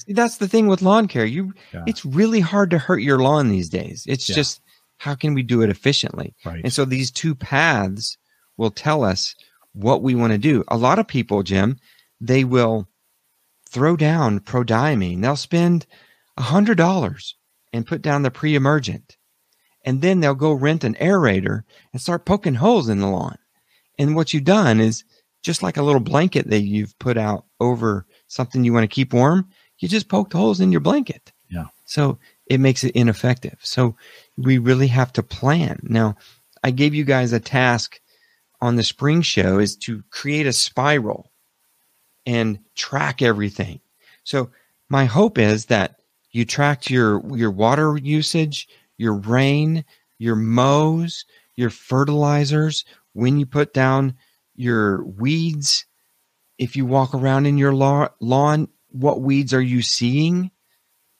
See, that's the thing with lawn care. You, yeah. It's really hard to hurt your lawn these days. It's yeah. just, how can we do it efficiently? Right. And so these two paths will tell us what we want to do. A lot of people, Jim, they will throw down prodiamine. They'll spend one hundred dollars and put down the pre-emergent. And then they'll go rent an aerator and start poking holes in the lawn. And what you've done is just like a little blanket that you've put out over something you want to keep warm. You just poked holes in your blanket. Yeah. So it makes it ineffective. So we really have to plan. Now, I gave you guys a task on the spring show is to create a spiral and track everything. So my hope is that you tracked your, your water usage, your rain, your mows, your fertilizers, when you put down your weeds. If you walk around in your lawn, what weeds are you seeing?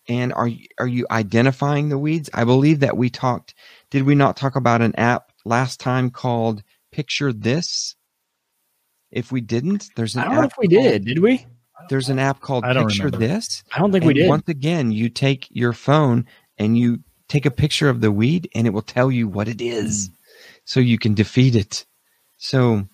And are you, are you identifying the weeds? I believe that we talked, did we not talk about an app last time called Picture This? If we didn't, there's an I don't app know if we called, did, did we? There's an app called I don't Picture remember. This. I don't think and we did. Once again, you take your phone and you take a picture of the weed and it will tell you what it is. Mm. So you can defeat it. So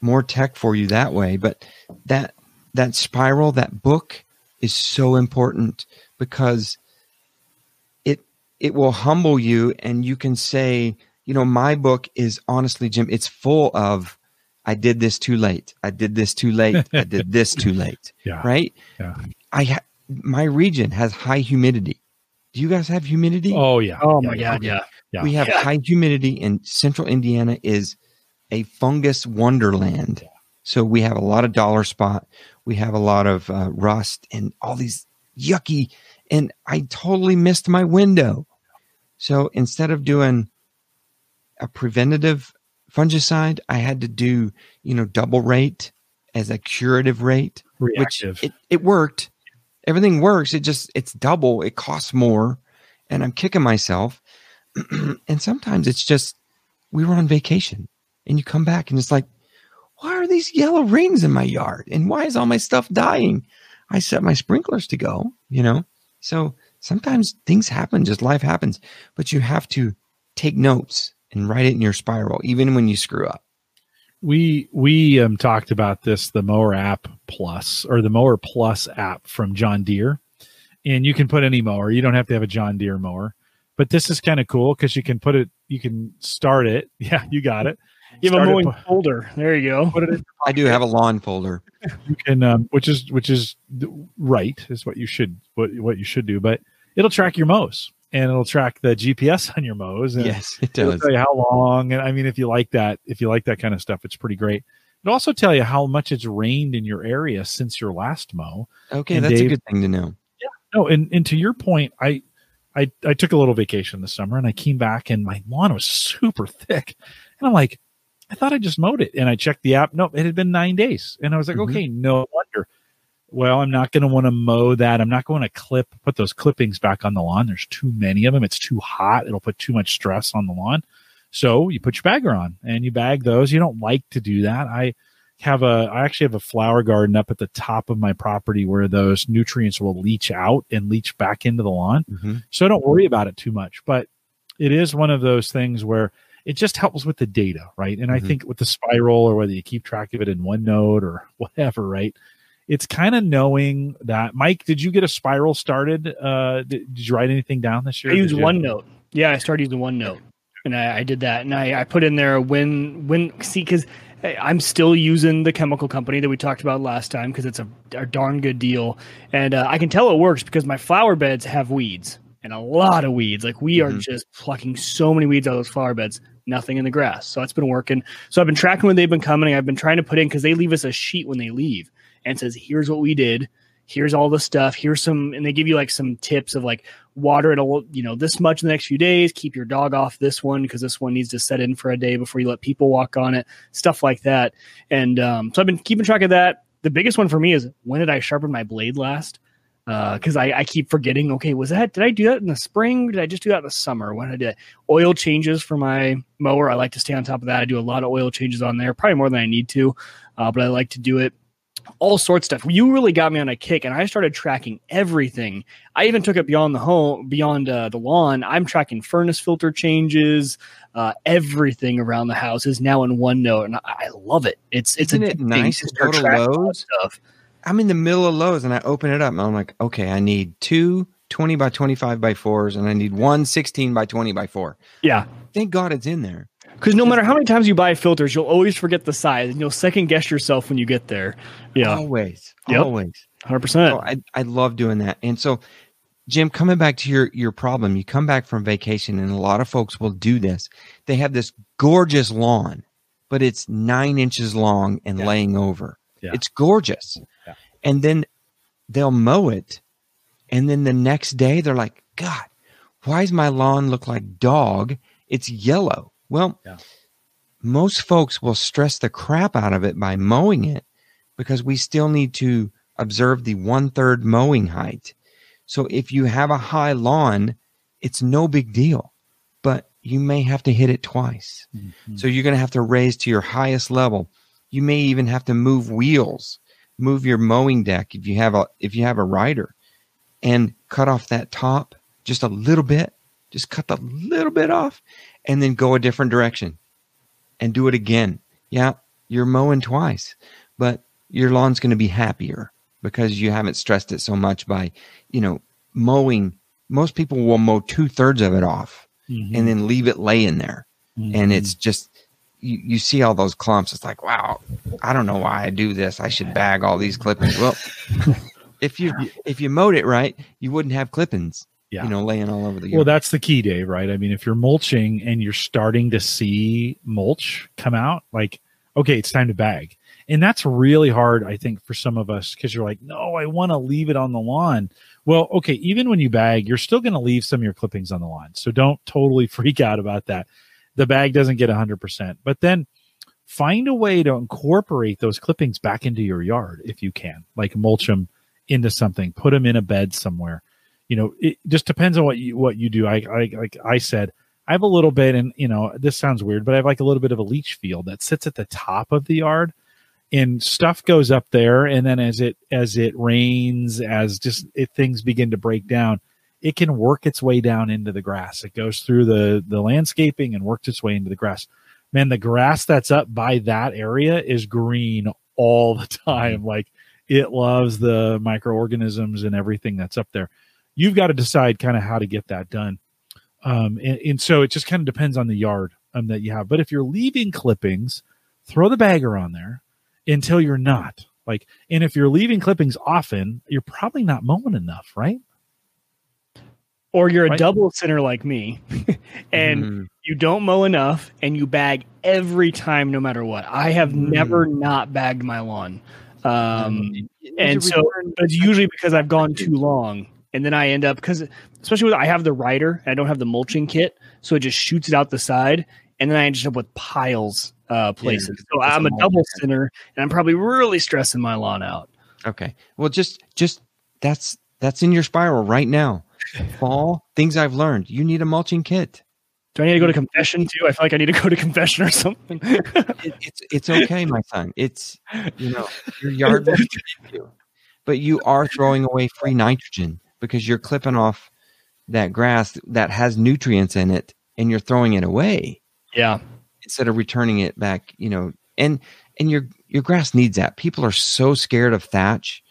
more tech for you that way. But that that spiral, that book is so important because it it will humble you and you can say, you know, my book is honestly, Jim, it's full of I did this too late. I did this too late. I did this too late. Yeah. Right? Yeah. I ha my region has high humidity. Do you guys have humidity? Oh yeah. Oh my yeah, God. Yeah. yeah. We have yeah. high humidity, and central Indiana is a fungus wonderland. So we have a lot of dollar spot. We have a lot of uh, rust and all these yucky, and I totally missed my window. So instead of doing a preventative fungicide, I had to do, you know, double rate as a curative rate. Reactive. Which it, it worked. Everything works. It just, it's double. It costs more. And I'm kicking myself. And sometimes it's just, we were on vacation and you come back and it's like, why are these yellow rings in my yard? And why is all my stuff dying? I set my sprinklers to go, you know? So sometimes things happen, just life happens, but you have to take notes and write it in your spiral, even when you screw up. We, we um, talked about this, the Mower app plus, or the Mower Plus app from John Deere. And you can put any mower. You don't have to have a John Deere mower. But this is kind of cool because you can put it, you can start it. Yeah, you got it. You have a mowing it, folder. There you go. Put it in. I do have a lawn folder. You can, um, which is which is right is what you should what what you should do. But it'll track your mows and it'll track the G P S on your mows. And yes, it does. It'll tell you how long. And I mean, if you like that, if you like that kind of stuff, it's pretty great. It'll also tell you how much it's rained in your area since your last mow. Okay, and that's Dave, a good thing to know. Yeah. No, and and to your point, I. I, I took a little vacation this summer and I came back and my lawn was super thick. And I'm like, I thought I just mowed it. And I checked the app. Nope, it had been nine days. And I was like, mm-hmm. okay, no wonder. Well, I'm not going to want to mow that. I'm not going to clip, put those clippings back on the lawn. There's too many of them. It's too hot. It'll put too much stress on the lawn. So you put your bagger on and you bag those. You don't like to do that. I have a, I actually have a flower garden up at the top of my property where those nutrients will leach out and leach back into the lawn. Mm-hmm. So I don't worry about it too much, but it is one of those things where it just helps with the data, right? And mm-hmm. I think with the spiral or whether you keep track of it in OneNote or whatever, right? It's kind of knowing that. Mike, did you get a spiral started? Uh, did, did you write anything down this year? I used OneNote. Yeah, I started using OneNote and I, I did that. And I, I put in there when, when, see, because I'm still using the chemical company that we talked about last time because it's a, a darn good deal. And uh, I can tell it works because my flower beds have weeds and a lot of weeds. Like we mm-hmm. are just plucking so many weeds out of those flower beds, nothing in the grass. So it's been working. So I've been tracking when they've been coming. I've been trying to put in because they leave us a sheet when they leave and says, here's what we did. Here's all the stuff. Here's some, and they give you like some tips of like water it, a, you know, this much in the next few days. Keep your dog off this one because this one needs to set in for a day before you let people walk on it. Stuff like that. And um, so I've been keeping track of that. The biggest one for me is when did I sharpen my blade last? Because uh, I, I keep forgetting. Okay, was that did I do that in the spring? Did I just do that in the summer? When did I do that? Oil changes for my mower. I like to stay on top of that. I do a lot of oil changes on there, probably more than I need to, uh, but I like to do it. All sorts of stuff. You really got me on a kick, and I started tracking everything. I even took it beyond the home, beyond uh, the lawn. I'm tracking furnace filter changes. Uh, everything around the house is now in OneNote, and I, I love it. It's it's Isn't a it nice to go to Lowe's. Stuff. I'm in the middle of Lowe's, and I open it up, and I'm like, okay, I need two twenty by twenty-five by fours, and I need one sixteen by twenty by four. Yeah. Thank God it's in there. Because no matter how many times you buy filters, you'll always forget the size, and you'll second guess yourself when you get there. Yeah, always, yep. always, hundred percent. Oh, I I love doing that. And so, Jim, coming back to your your problem, you come back from vacation, and a lot of folks will do this. They have this gorgeous lawn, but it's nine inches long and yeah. laying over. Yeah. It's gorgeous, yeah. and then they'll mow it, and then the next day they're like, "God, why does my lawn look like dog? It's yellow." Well, yeah. most folks will stress the crap out of it by mowing it because we still need to observe the one-third mowing height. So if you have a high lawn, it's no big deal, but you may have to hit it twice. Mm-hmm. So you're going to have to raise to your highest level. You may even have to move wheels, move your mowing deck if you have a if you have a rider, and cut off that top just a little bit. Just cut the little bit off and then go a different direction and do it again. Yeah, you're mowing twice, but your lawn's going to be happier because you haven't stressed it so much by, you know, mowing. Most people will mow two thirds of it off mm-hmm. and then leave it laying there. Mm-hmm. And it's just, you, you see all those clumps. It's like, wow, I don't know why I do this. I should bag all these clippings. Well, if you, if you mowed it right, you wouldn't have clippings. Yeah. You know, laying all over the yard. Well, that's the key, Dave, right? I mean, if you're mulching and you're starting to see mulch come out, like, okay, it's time to bag. And that's really hard, I think, for some of us because you're like, no, I want to leave it on the lawn. Well, okay, even when you bag, you're still going to leave some of your clippings on the lawn. So don't totally freak out about that. the bag doesn't get one hundred percent. But then find a way to incorporate those clippings back into your yard if you can, like mulch them into something, put them in a bed somewhere. You know, it just depends on what you what you do. I, I like I said, I have a little bit, and you know, this sounds weird, but I have like a little bit of a leach field that sits at the top of the yard, and stuff goes up there. And then as it as it rains, as just it, things begin to break down, it can work its way down into the grass. It goes through the the landscaping and works its way into the grass. Man, the grass that's up by that area is green all the time. Like, it loves the microorganisms and everything that's up there. You've got to decide kind of how to get that done. Um, and, and so it just kind of depends on the yard um, that you have. But if you're leaving clippings, throw the bagger on there until you're not. Like, and if you're leaving clippings often, you're probably not mowing enough, right? Or you're a right? double sinner like me, and mm. you don't mow enough, and you bag every time, no matter what. I have mm. never not bagged my lawn. Um, mm. And so it's usually because I've gone too long. And then I end up, because especially with, I have the rider, I don't have the mulching kit, so it just shoots it out the side, and then I end up with piles uh, places. Yeah, so I'm a double sinner, and I'm probably really stressing my lawn out. Okay, well, just just that's that's in your spiral right now. Fall things I've learned. You need a mulching kit. Do I need to go to confession too? I feel like I need to go to confession or something. it, it's it's okay, my son. It's you know your yard will save you, but you are throwing away free nitrogen, because you're clipping off that grass that has nutrients in it, and you're throwing it away. Yeah. Instead of returning it back, you know, and, and your, your grass needs that. People are so scared of thatch.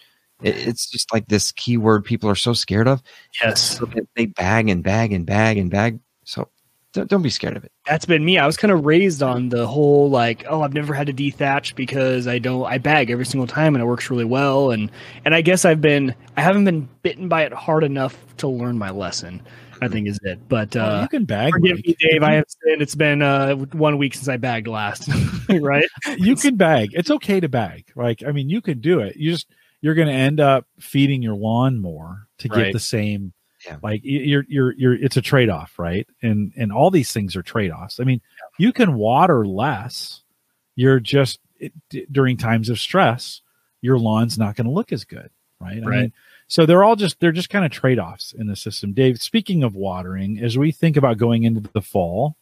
It, it's just like this keyword people are so scared of. Yes. They bag and bag and bag and bag. So don't, don't be scared of it. That's been me. I was kind of raised on the whole, like, oh, I've never had to dethatch because I don't, I bag every single time and it works really well. And, and I guess I've been, I haven't been bitten by it hard enough to learn my lesson, I think is it. But uh, well, you can bag. Forgive Mike. me, Dave. I have said it's been uh, one week since I bagged last, right? You can bag. It's okay to bag. Like, I mean, you can do it. You just, you're going to end up feeding your lawn more to right. get the same. Yeah. Like you're, you're, you're, it's a trade-off, right? And, and all these things are trade-offs. I mean, you can water less. You're just it, d- during times of stress, your lawn's not going to look as good. Right. Right. I mean, so they're all just, they're just kind of trade-offs in the system. Dave, speaking of watering, as we think about going into the fall,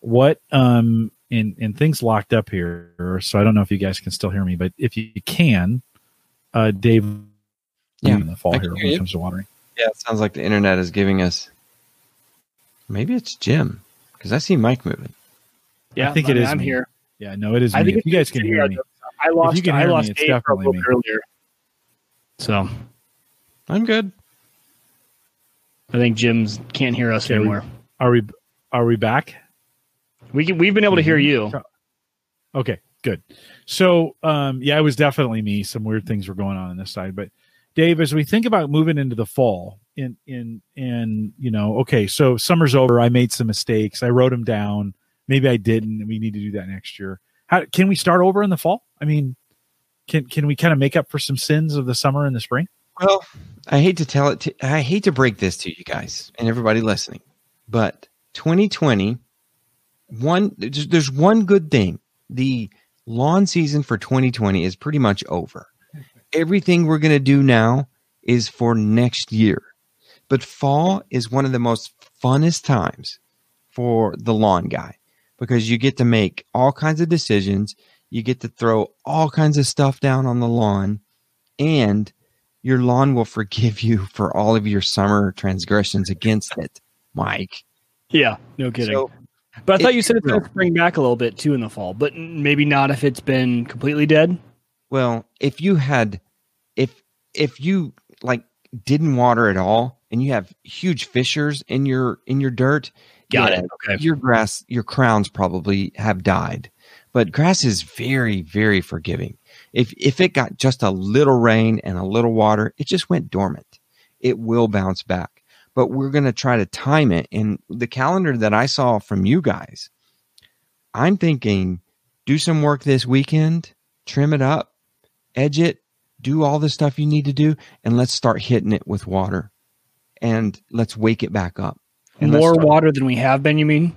what, um, and, and things locked up here. So I don't know if you guys can still hear me, but if you can, uh, Dave, yeah, in the fall here when it comes to watering. Yeah, it sounds like the internet is giving us. Maybe it's Jim, because I see Mike moving. Yeah, I think it is. I'm here. Yeah, no, it is. I think you guys can hear me. I lost. I lost Dave a little earlier. So I'm good. I think Jim's can't hear us anymore. Are we? Are we back? We can, we've been able to hear you. Okay, good. So um, yeah, it was definitely me. Some weird things were going on on this side, but. Dave, as we think about moving into the fall, in in and you know, okay, so summer's over. I made some mistakes. I wrote them down. Maybe I didn't. And we need to do that next year. How can we start over in the fall? I mean, can can we kind of make up for some sins of the summer and the spring? Well, I hate to tell it. To, I hate to break this to you guys and everybody listening, but twenty twenty, one there's one good thing. The lawn season for twenty twenty is pretty much over. Everything we're going to do now is for next year. But fall is one of the most funnest times for the lawn guy, because you get to make all kinds of decisions. You get to throw all kinds of stuff down on the lawn, and your lawn will forgive you for all of your summer transgressions against it, Mike. Yeah, no kidding. So, but I thought it, you said it's going to spring back a little bit too in the fall, but maybe not if it's been completely dead. Well, if you had, if, if you like didn't water at all and you have huge fissures in your, in your dirt, got yeah, it. Okay. Your grass, your crowns probably have died, but grass is very, very forgiving. If, if it got just a little rain and a little water, it just went dormant. It will bounce back, but we're going to try to time it. And the calendar that I saw from you guys, I'm thinking do some work this weekend, trim it up, edge it, do all the stuff you need to do, and let's start hitting it with water, and let's wake it back up. And more water than we have been, you mean?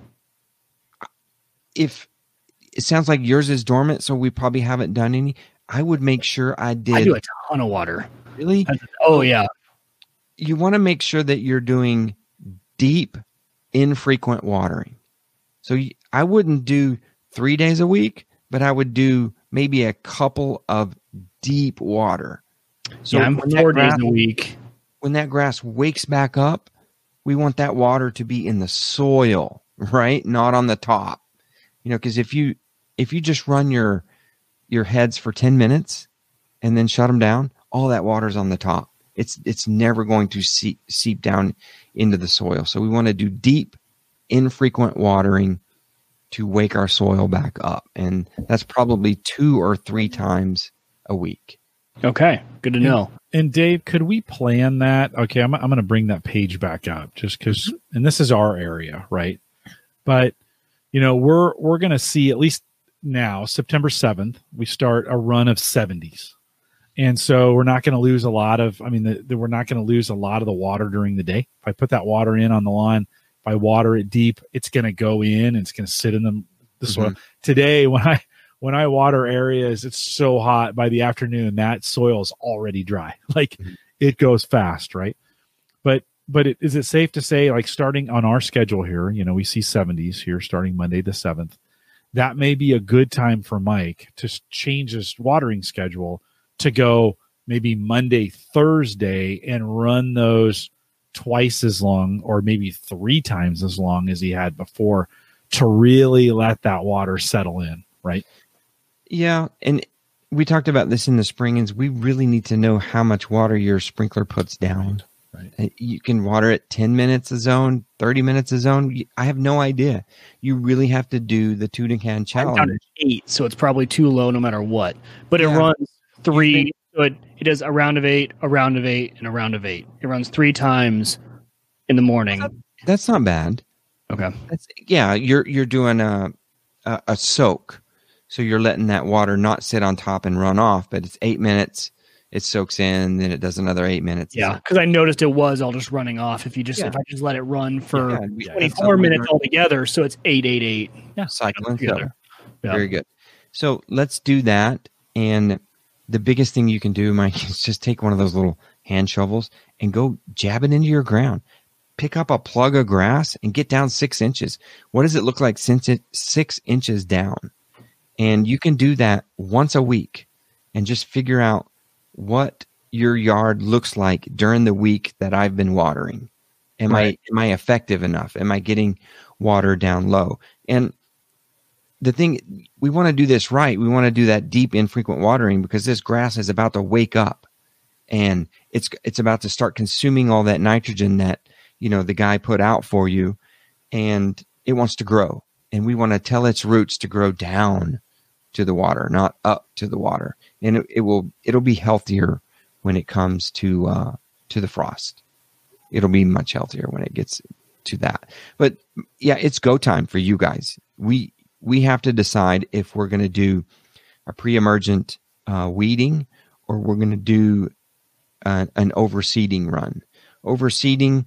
if it sounds like yours is dormant, so we probably haven't done any, I would make sure I did. I do a ton of water. Really? Oh, yeah. You want to make sure that you're doing deep, infrequent watering. So I wouldn't do three days a week, but I would do maybe a couple of deep water. So yeah, I'm four days a week. When that grass wakes back up, we want that water to be in the soil, right? Not on the top. You know, because if you if you just run your your heads for ten minutes and then shut them down, all that water's on the top. It's it's never going to seep, seep down into the soil. So we want to do deep, infrequent watering to wake our soil back up. And that's probably two or three times a week. Okay, good to know. And, and Dave, could we plan that? Okay, I'm, I'm going to bring that page back up just because, and this is our area, right? But, you know, we're we're going to see at least now, September seventh, we start a run of seventies. And so we're not going to lose a lot of, I mean, the, the, we're not going to lose a lot of the water during the day. If I put that water in on the lawn, if I water it deep, it's going to go in and it's going to sit in the, the soil. Mm-hmm. Today, when I when I water areas, it's so hot by the afternoon, that soil is already dry. Like mm-hmm. it goes fast, right? But but it, is it safe to say, like starting on our schedule here, you know, we see seventies here starting Monday the seventh. That may be a good time for Mike to change his watering schedule to go maybe Monday, Thursday, and run those twice as long or maybe three times as long as he had before to really let that water settle in, right? Yeah, and we talked about this in the spring, is we really need to know how much water your sprinkler puts down. Right, right. You can water it ten minutes a zone, thirty minutes a zone. I have no idea. You really have to do the two-to-can challenge. I'm down to eight, so it's probably too low no matter what. But yeah. It runs... Three, so it, it does a round of eight, a round of eight, and a round of eight. It runs three times in the morning. That's not, that's not bad. Okay. That's, yeah, you're you're doing a, a a soak, so you're letting that water not sit on top and run off. But it's eight minutes. It soaks in, then it does another eight minutes. Yeah, because I noticed it was all just running off. If you just yeah. if I just let it run for yeah, twenty-four minutes altogether, so it's eight, eight, eight. Yeah, cycling together. Yeah. Very good. So let's do that. And the biggest thing you can do, Mike, is just take one of those little hand shovels and go jab it into your ground. Pick up a plug of grass and get down six inches. What does it look like since it six inches down? And you can do that once a week and just figure out what your yard looks like during the week that I've been watering. Am right. I am I effective enough? Am I getting water down low? And the thing, we want to do this right. We want to do that deep, infrequent watering because this grass is about to wake up and it's it's about to start consuming all that nitrogen that, you know, the guy put out for you, and it wants to grow. And we want to tell its roots to grow down to the water, not up to the water. And it, it will it'll be healthier when it comes to uh, to the frost. It'll be much healthier when it gets to that. But yeah, it's go time for you guys. We We have to decide if we're going to do a pre-emergent uh, weeding or we're going to do a, an overseeding run. Overseeding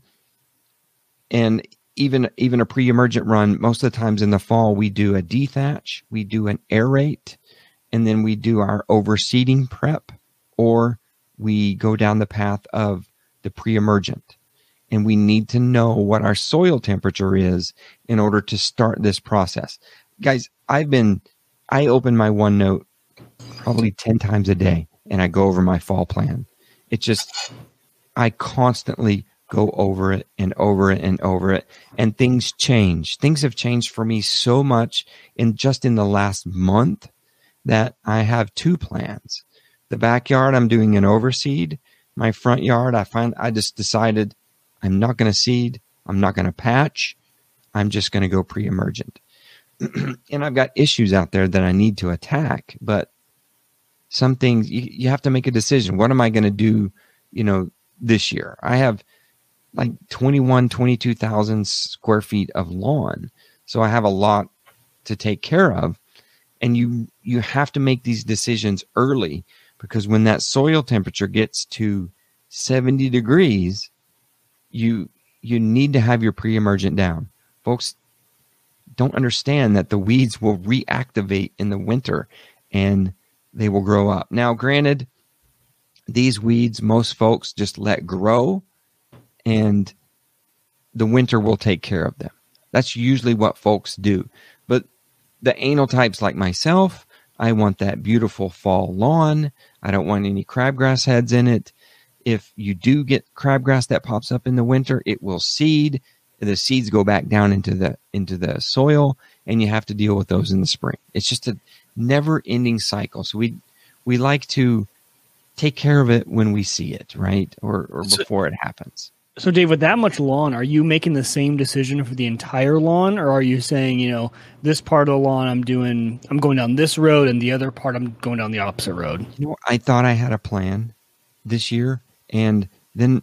and even even a pre-emergent run, most of the times in the fall, we do a dethatch, we do an aerate, and then we do our overseeding prep, or we go down the path of the pre-emergent. And we need to know what our soil temperature is in order to start this process. Guys, I've been, I open my OneNote probably ten times a day and I go over my fall plan. It just, I constantly go over it and over it and over it, and things change. Things have changed for me so much in just in the last month that I have two plans. The backyard, I'm doing an overseed. My front yard, I find, I just decided I'm not going to seed. I'm not going to patch. I'm just going to go pre-emergent. And I've got issues out there that I need to attack, but some things you, you have to make a decision. What am I going to do, you know, this year? I have like twenty-one, twenty-two thousand square feet of lawn. So I have a lot to take care of. And you, you have to make these decisions early, because when that soil temperature gets to seventy degrees, you, you need to have your pre-emergent down. Folks, don't understand that the weeds will reactivate in the winter and they will grow up. Now, granted, these weeds, most folks just let grow and the winter will take care of them. That's usually what folks do. But the anal types like myself, I want that beautiful fall lawn. I don't want any crabgrass heads in it. If you do get crabgrass that pops up in the winter, it will seed. The seeds go back down into the into the soil, and you have to deal with those in the spring. It's just a never-ending cycle. So we we like to take care of it when we see it, right, or, or before it happens. So, Dave, with that much lawn, are you making the same decision for the entire lawn, or are you saying, you know, this part of the lawn I'm doing, I'm going down this road, and the other part I'm going down the opposite road? You know, I thought I had a plan this year, and then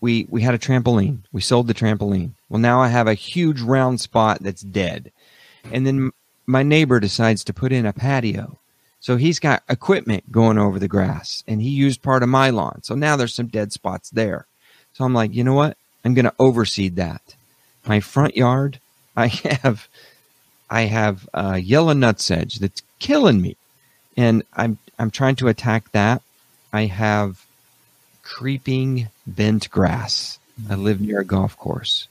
we we had a trampoline. We sold the trampoline. Well, now I have a huge round spot that's dead, and then my neighbor decides to put in a patio, so he's got equipment going over the grass, and he used part of my lawn. So now there's some dead spots there. So I'm like, you know what? I'm going to overseed that. My front yard, I have, I have a yellow nutsedge that's killing me, and I'm I'm trying to attack that. I have creeping bent grass. I live near a golf course.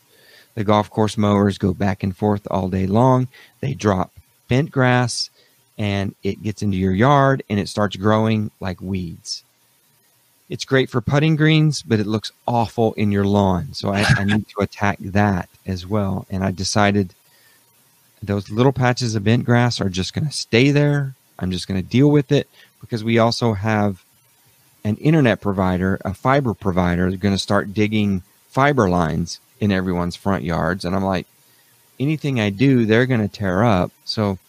The golf course mowers go back and forth all day long. They drop bent grass, and it gets into your yard, and it starts growing like weeds. It's great for putting greens, but it looks awful in your lawn. So I, I need to attack that as well. And I decided those little patches of bent grass are just going to stay there. I'm just going to deal with it, because we also have an internet provider, a fiber provider, that's going to start digging fiber lines in everyone's front yards. And I'm like, anything I do, they're going to tear up. So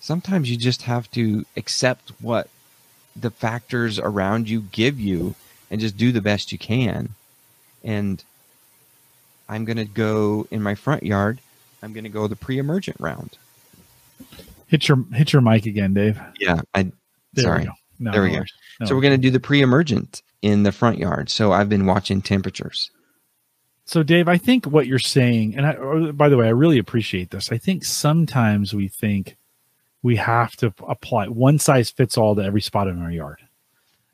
sometimes you just have to accept what the factors around you give you and just do the best you can. And I'm going to go in my front yard. I'm going to go the pre-emergent round. Hit your, hit your mic again, Dave. Yeah. I, there sorry. We go. No, there we no, go. No. So we're going to do the pre-emergent in the front yard. So I've been watching temperatures. So Dave, I think what you're saying, and I, or, by the way, I really appreciate this. I think sometimes we think we have to apply one size fits all to every spot in our yard.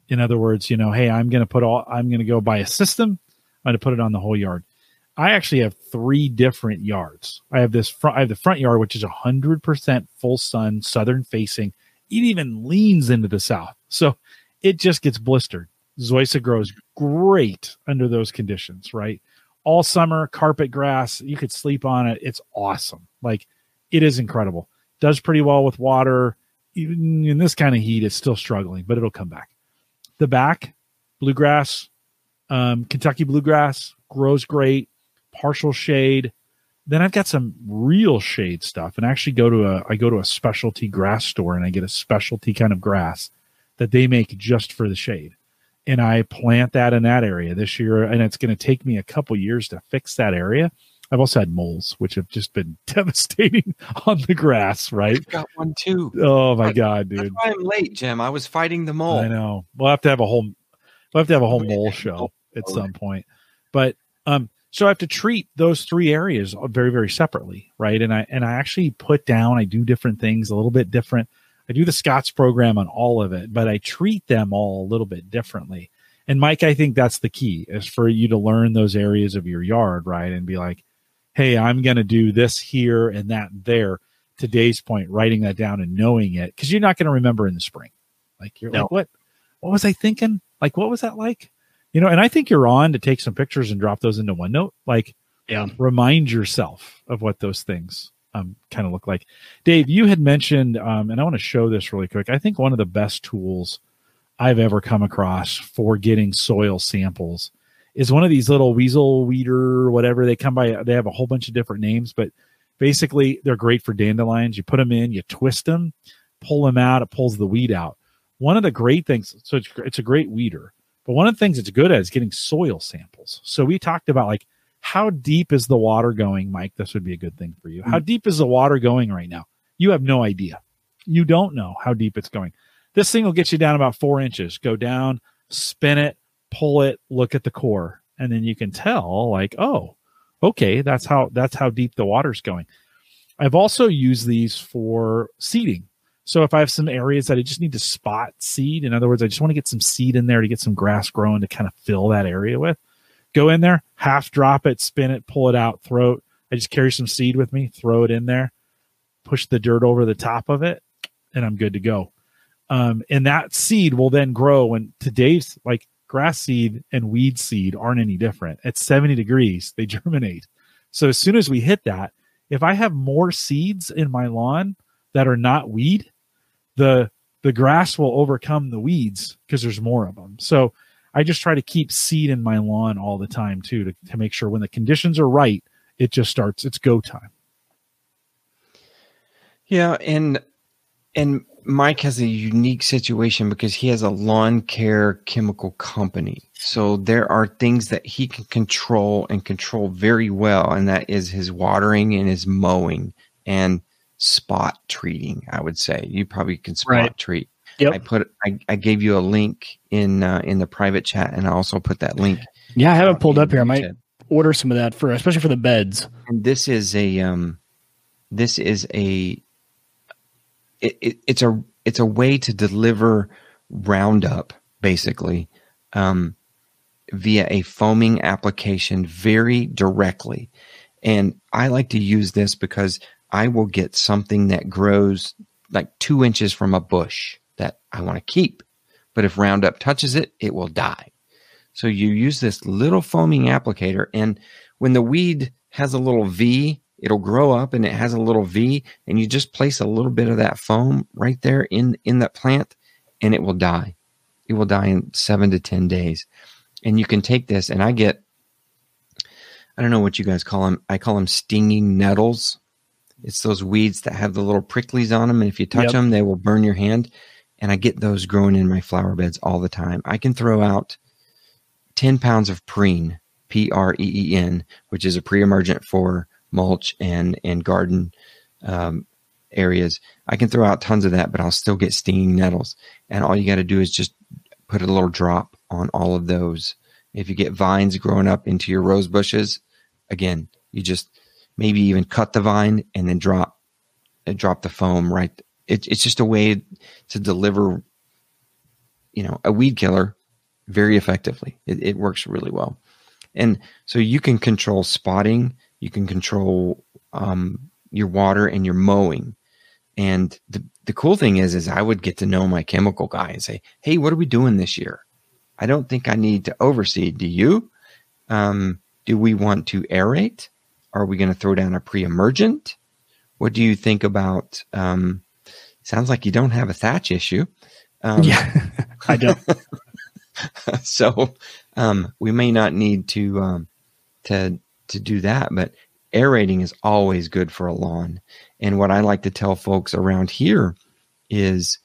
In other words, you know, hey, I'm going to put all, I'm going to go buy a system. I'm going to put it on the whole yard. I actually have three different yards. I have this front, I have the front yard, which is a hundred percent full sun, southern facing. It even leans into the south. So it just gets blistered. Zoysia grows great under those conditions, right? All summer, carpet grass, you could sleep on it. It's awesome. Like, it is incredible. Does pretty well with water. Even in this kind of heat, it's still struggling, but it'll come back. The back, bluegrass, um, Kentucky bluegrass grows great, partial shade. Then I've got some real shade stuff, and I actually go to a, I go to a specialty grass store, and I get a specialty kind of grass that they make just for the shade. And I plant that in that area this year, and it's going to take me a couple years to fix that area. I've also had moles, which have just been devastating on the grass, right? I've got one too. Oh my I, God, dude. That's why I'm late, Jim. I was fighting the mole. I know. We'll have to have a whole we'll have to have a whole mole show at some point. But um, so I have to treat those three areas very, very separately, right? And I and I actually put down, I do different things, a little bit different. I do the Scotts program on all of it, but I treat them all a little bit differently. And Mike, I think that's the key, is for you to learn those areas of your yard, right? And be like, hey, I'm going to do this here and that there. Today's point, writing that down and knowing it, because you're not going to remember in the spring. Like, you're no. like, what, what was I thinking? Like, what was that like? You know, and I think you're on to take some pictures and drop those into OneNote. Like, yeah. Remind yourself of what those things um, kind of look like. Dave, you had mentioned, um, and I want to show this really quick. I think one of the best tools I've ever come across for getting soil samples is one of these little weasel weeder, whatever they come by. They have a whole bunch of different names, but basically they're great for dandelions. You put them in, you twist them, pull them out. It pulls the weed out. One of the great things, so it's, it's a great weeder, but one of the things it's good at is getting soil samples. So we talked about, like, how deep is the water going? Mike, this would be a good thing for you. How deep is the water going right now? You have no idea. You don't know how deep it's going. This thing will get you down about four inches, go down, spin it, pull it, look at the core, and then you can tell, like, oh, okay, that's how that's how deep the water's going. I've also used these for seeding. So if I have some areas that I just need to spot seed, in other words, I just want to get some seed in there to get some grass growing to kind of fill that area with, go in there, half drop it, spin it, pull it out, throw it. I just carry some seed with me, throw it in there, push the dirt over the top of it, and I'm good to go. Um, and that seed will then grow. And today's like grass seed and weed seed aren't any different. At seventy degrees, they germinate. So as soon as we hit that, if I have more seeds in my lawn that are not weed, the the grass will overcome the weeds because there's more of them. So I just try to keep seed in my lawn all the time too, to, to make sure when the conditions are right, it just starts, it's go time. Yeah, and and Mike has a unique situation because he has a lawn care chemical company. So there are things that he can control and control very well, and that is his watering and his mowing and spot treating, I would say. You probably can spot right. treat. Yep. I put I, I gave you a link in uh, in the private chat, and I also put that link. Yeah, I have it pulled up here. I might order some of that for, especially for the beds. And this is a um this is a It, it, it's a it's a way to deliver Roundup basically um, via a foaming application very directly, and I like to use this because I will get something that grows like two inches from a bush that I want to keep, but if Roundup touches it, it will die. So you use this little foaming applicator, and when the weed has a little V, it'll grow up and it has a little V, and you just place a little bit of that foam right there in, in that plant, and it will die. It will die in seven to ten days. And you can take this, and I get, I don't know what you guys call them. I call them stinging nettles. It's those weeds that have the little pricklies on them. And if you touch yep. them, they will burn your hand. And I get those growing in my flower beds all the time. I can throw out ten pounds of preen, P R E E N, which is a pre-emergent for mulch and and garden um, areas. I can throw out tons of that, but I'll still get stinging nettles. And all you got to do is just put a little drop on all of those. If you get vines growing up into your rose bushes, again, you just maybe even cut the vine and then drop uh, drop the foam right. It, it's just a way to deliver, you know, a weed killer very effectively. It, it works really well, and so you can control spotting. You can control um, your water and your mowing. And the, the cool thing is, is I would get to know my chemical guy and say, hey, what are we doing this year? I don't think I need to overseed. Do you? Um, do we want to aerate? Are we going to throw down a pre-emergent? What do you think about, um, sounds like you don't have a thatch issue. Um, yeah, I don't. so um, we may not need to, um, to, to do that, but aerating is always good for a lawn. And what I like to tell folks around here is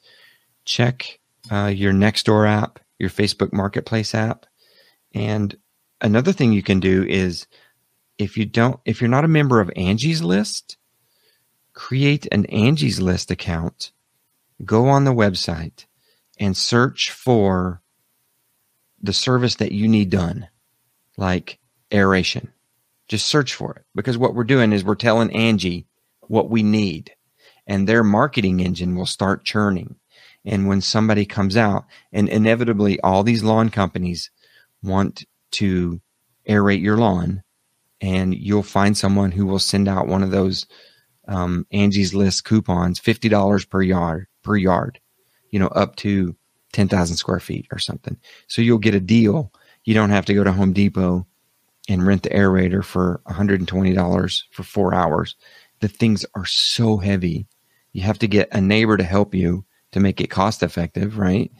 check uh, your Nextdoor app, your Facebook Marketplace app. And another thing you can do is if you don't, if you're not a member of Angie's List, create an Angie's List account, go on the website and search for the service that you need done, like aeration. Just search for it, because what we're doing is we're telling Angie what we need, and their marketing engine will start churning. And when somebody comes out, and inevitably all these lawn companies want to aerate your lawn, and you'll find someone who will send out one of those um, Angie's List coupons, fifty dollars per yard, per yard, you know, up to ten thousand square feet or something. So you'll get a deal. You don't have to go to Home Depot and rent the aerator for one hundred twenty dollars for four hours. The things are so heavy. You have to get a neighbor to help you to make it cost effective, right?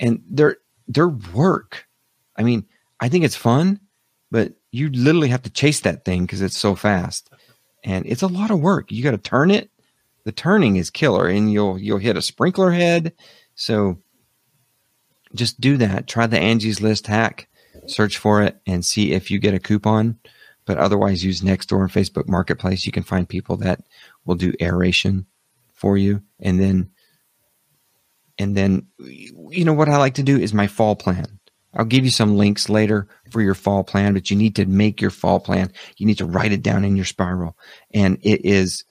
And their their work. I mean, I think it's fun, but you literally have to chase that thing because it's so fast, and it's a lot of work. You got to turn it. The turning is killer, and you'll you'll hit a sprinkler head. So just do that. Try the Angie's List hack. Search for it and see if you get a coupon, but otherwise use Nextdoor and Facebook Marketplace. You can find people that will do aeration for you. And then, and then, you know, what I like to do is my fall plan. I'll give you some links later for your fall plan, but you need to make your fall plan. You need to write it down in your spiral. And it is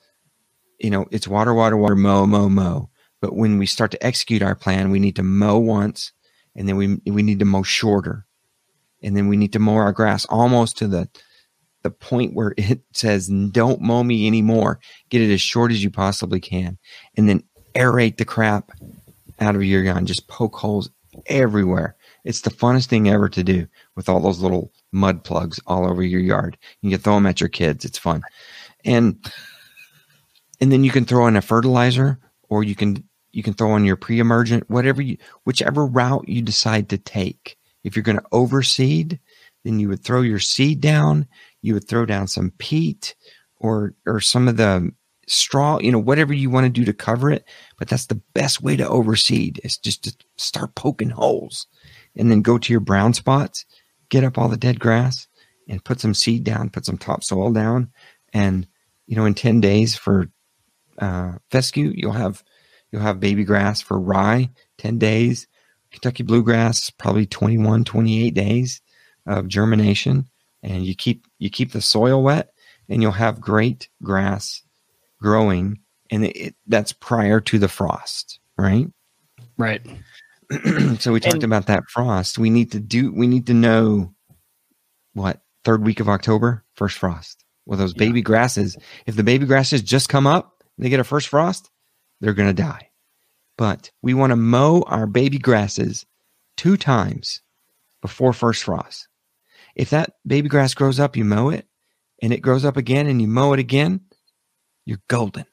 you know, it's water, water, water, mow, mow, mow. But when we start to execute our plan, we need to mow once, and then we we need to mow shorter, and then we need to mow our grass almost to the the point where it says, don't mow me anymore. Get it as short as you possibly can, and then aerate the crap out of your yard. Just poke holes everywhere. It's the funnest thing ever to do with all those little mud plugs all over your yard. You can throw them at your kids. It's fun. And and then you can throw in a fertilizer, or you can you can throw in your pre-emergent, whatever you, whichever route you decide to take. If you're going to overseed, then you would throw your seed down. You would throw down some peat or or some of the straw, you know, whatever you want to do to cover it. But that's the best way to overseed, is just to start poking holes, and then go to your brown spots, get up all the dead grass, and put some seed down, put some topsoil down. And, you know, in ten days for uh, fescue, you'll have you'll have baby grass. For rye, ten days. Kentucky bluegrass, probably twenty-one, twenty-eight days of germination. And you keep you keep the soil wet, and you'll have great grass growing. And it, it, that's prior to the frost, right? Right. So we talked and, about that frost. We need to do. We need to know what third week of October, first frost. Well, those baby yeah. grasses. If the baby grasses just come up, and they get a first frost, they're going to die. But we want to mow our baby grasses two times before first frost. If that baby grass grows up, you mow it, and it grows up again, and you mow it again, you're golden.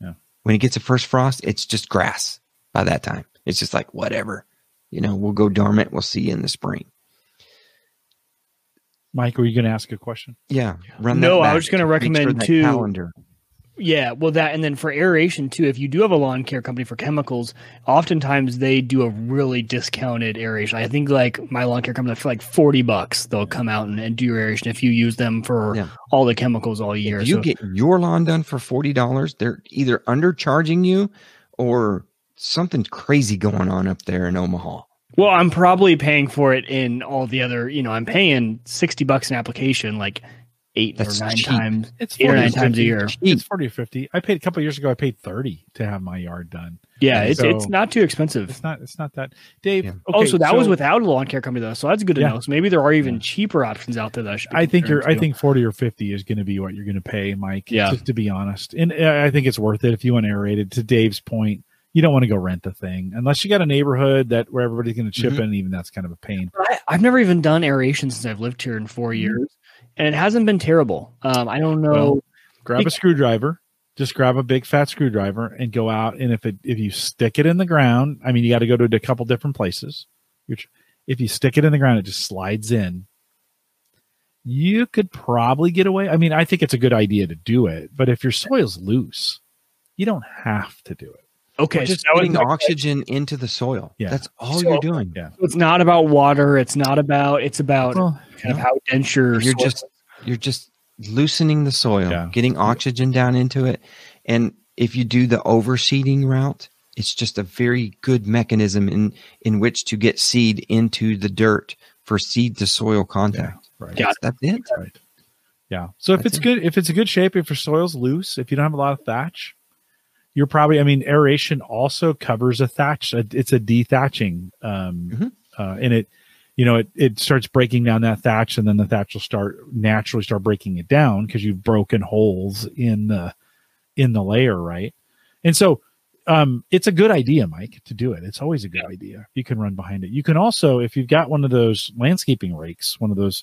Yeah. When it gets a first frost, it's just grass by that time. It's just like, whatever, you know, we'll go dormant. We'll see you in the spring. Mike, were you going to ask a question? Yeah. Run no, I was going to recommend too. Calendar. Yeah. Well, that, and then for aeration too, if you do have a lawn care company for chemicals, oftentimes they do a really discounted aeration. I think like my lawn care company for like forty bucks, they'll come out and, and do your aeration if you use them for yeah. all the chemicals all year. If you so. get your lawn done for forty dollars. They're either undercharging you or something crazy going on up there in Omaha. Well, I'm probably paying for it in all the other, you know, I'm paying sixty bucks an application, like eight That's or nine cheap. times, it's eight or nine times a year. It's forty or fifty. I paid a couple of years ago. I paid thirty to have my yard done. Yeah. And it's, so it's not too expensive. It's not, it's not that Dave. Yeah. Okay, oh, so that so, was without a lawn care company though. So that's good to yeah. know. So maybe there are even yeah. cheaper options out there. That I, should I think you're, I think forty or fifty is going to be what you're going to pay, Mike. Yeah. Just to be honest. And uh, I think it's worth it. If you want aerated, to Dave's point, you don't want to go rent the thing unless you got a neighborhood that where everybody's going to chip mm-hmm. in. Even that's kind of a pain. I, I've never even done aeration since I've lived here in four years, mm-hmm. and it hasn't been terrible. Um, I don't know. Well, grab a screwdriver, just grab a big fat screwdriver and go out. And if it if you stick it in the ground, I mean, you got to go to a couple different places. If you stick it in the ground, it just slides in. You could probably get away. I mean, I think it's a good idea to do it, but if your soil's loose, you don't have to do it. Okay, just so putting oxygen okay. into the soil. Yeah. That's all so, you're doing. Yeah. It's not about water. It's not about. It's about well, kind yeah. of how dense your. You're soil just is. You're just loosening the soil, yeah. getting oxygen down into it, and if you do the overseeding route, it's just a very good mechanism in in which to get seed into the dirt for seed to soil contact. Yeah, right. That's, that's it. Right. Yeah. So if that's it's it. good, if it's a good shape, if your soil's loose, if you don't have a lot of thatch. You're probably, I mean, aeration also covers a thatch. It's a dethatching. Um, mm-hmm. uh, and it, you know, it, it starts breaking down that thatch, and then the thatch will start naturally start breaking it down because you've broken holes in the, in the layer. Right. And so um, it's a good idea, Mike, to do it. It's always a good yeah. idea. You can run behind it. You can also, if you've got one of those landscaping rakes, one of those,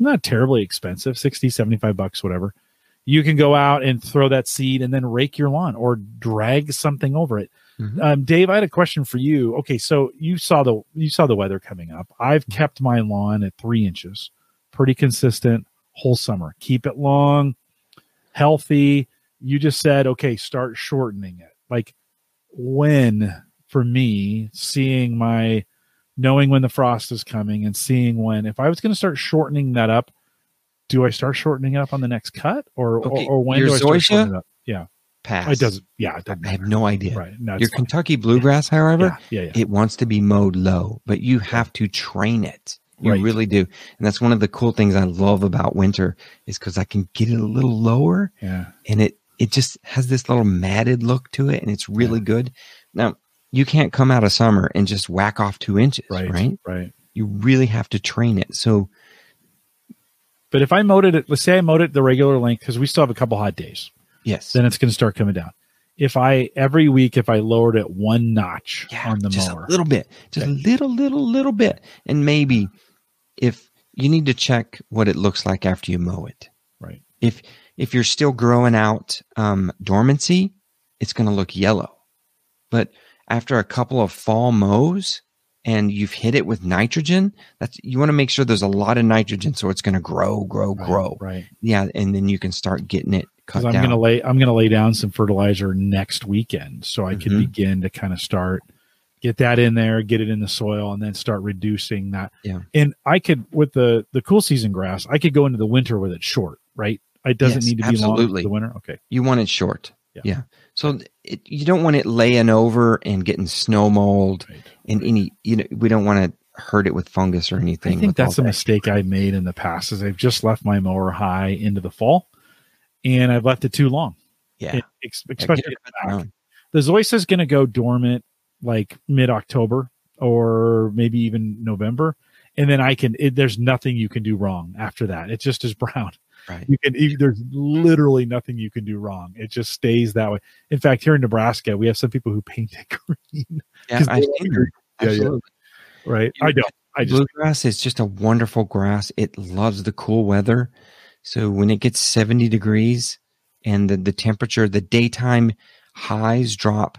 not terribly expensive, sixty, seventy-five bucks, whatever. You can go out and throw that seed and then rake your lawn or drag something over it. Mm-hmm. Um, Dave, I had a question for you. Okay, so you saw the you saw the weather coming up. I've kept my lawn at three inches, pretty consistent whole summer. Keep it long, healthy. You just said, okay, start shortening it. Like when, for me, seeing my, knowing when the frost is coming and seeing when, if I was going to start shortening that up, do I start shortening it up on the next cut, or okay. or, or when your do I start shortening it up? Yeah, pass. It doesn't. Yeah, it doesn't I have no idea. Right. No, your fine. Kentucky bluegrass, yeah. however, yeah. Yeah, yeah. it wants to be mowed low, but you have to train it. You right. really do, and that's one of the cool things I love about winter is because I can get it a little lower, yeah. and it it just has this little matted look to it, and it's really yeah. good. Now, you can't come out of summer and just whack off two inches, right? Right. right. You really have to train it. So, but if I mowed it, let's say I mowed it the regular length, because we still have a couple hot days. Yes. Then it's going to start coming down. If I, every week, if I lowered it one notch yeah, on the just mower. Just a little bit. Just okay. a little, little, little bit. And maybe if you need to check what it looks like after you mow it. Right. If, if you're still growing out um, dormancy, it's going to look yellow. But after a couple of fall mows and you've hit it with nitrogen, that's, you want to make sure there's a lot of nitrogen. So it's going to grow, grow, right, grow. Right. Yeah. And then you can start getting it. Because I'm going to lay, I'm going to lay down some fertilizer next weekend, so I mm-hmm. can begin to kind of start get that in there, get it in the soil, and then start reducing that. Yeah. And I could with the the cool season grass, I could go into the winter with it short, right? It doesn't yes, need to be absolutely. long for the winter. Okay, you want it short. Yeah. yeah. So it, you don't want it laying over and getting snow mold right. and any. You know, we don't want to hurt it with fungus or anything. I think that's a that. mistake I made in the past. Is I've just left my mower high into the fall. And I've left it too long. Yeah. It, ex especially yeah, the Zoysia is going to go dormant like mid-October or maybe even November. And then I can, it, there's nothing you can do wrong after that. It just is brown. Right. You can, it, there's literally nothing you can do wrong. It just stays that way. In fact, here in Nebraska, we have some people who paint it green. Yeah, I think green. Yeah, yeah. Right. You know, I don't. I just, bluegrass is just a wonderful grass. It loves the cool weather. So when it gets seventy degrees and the, the temperature, the daytime highs drop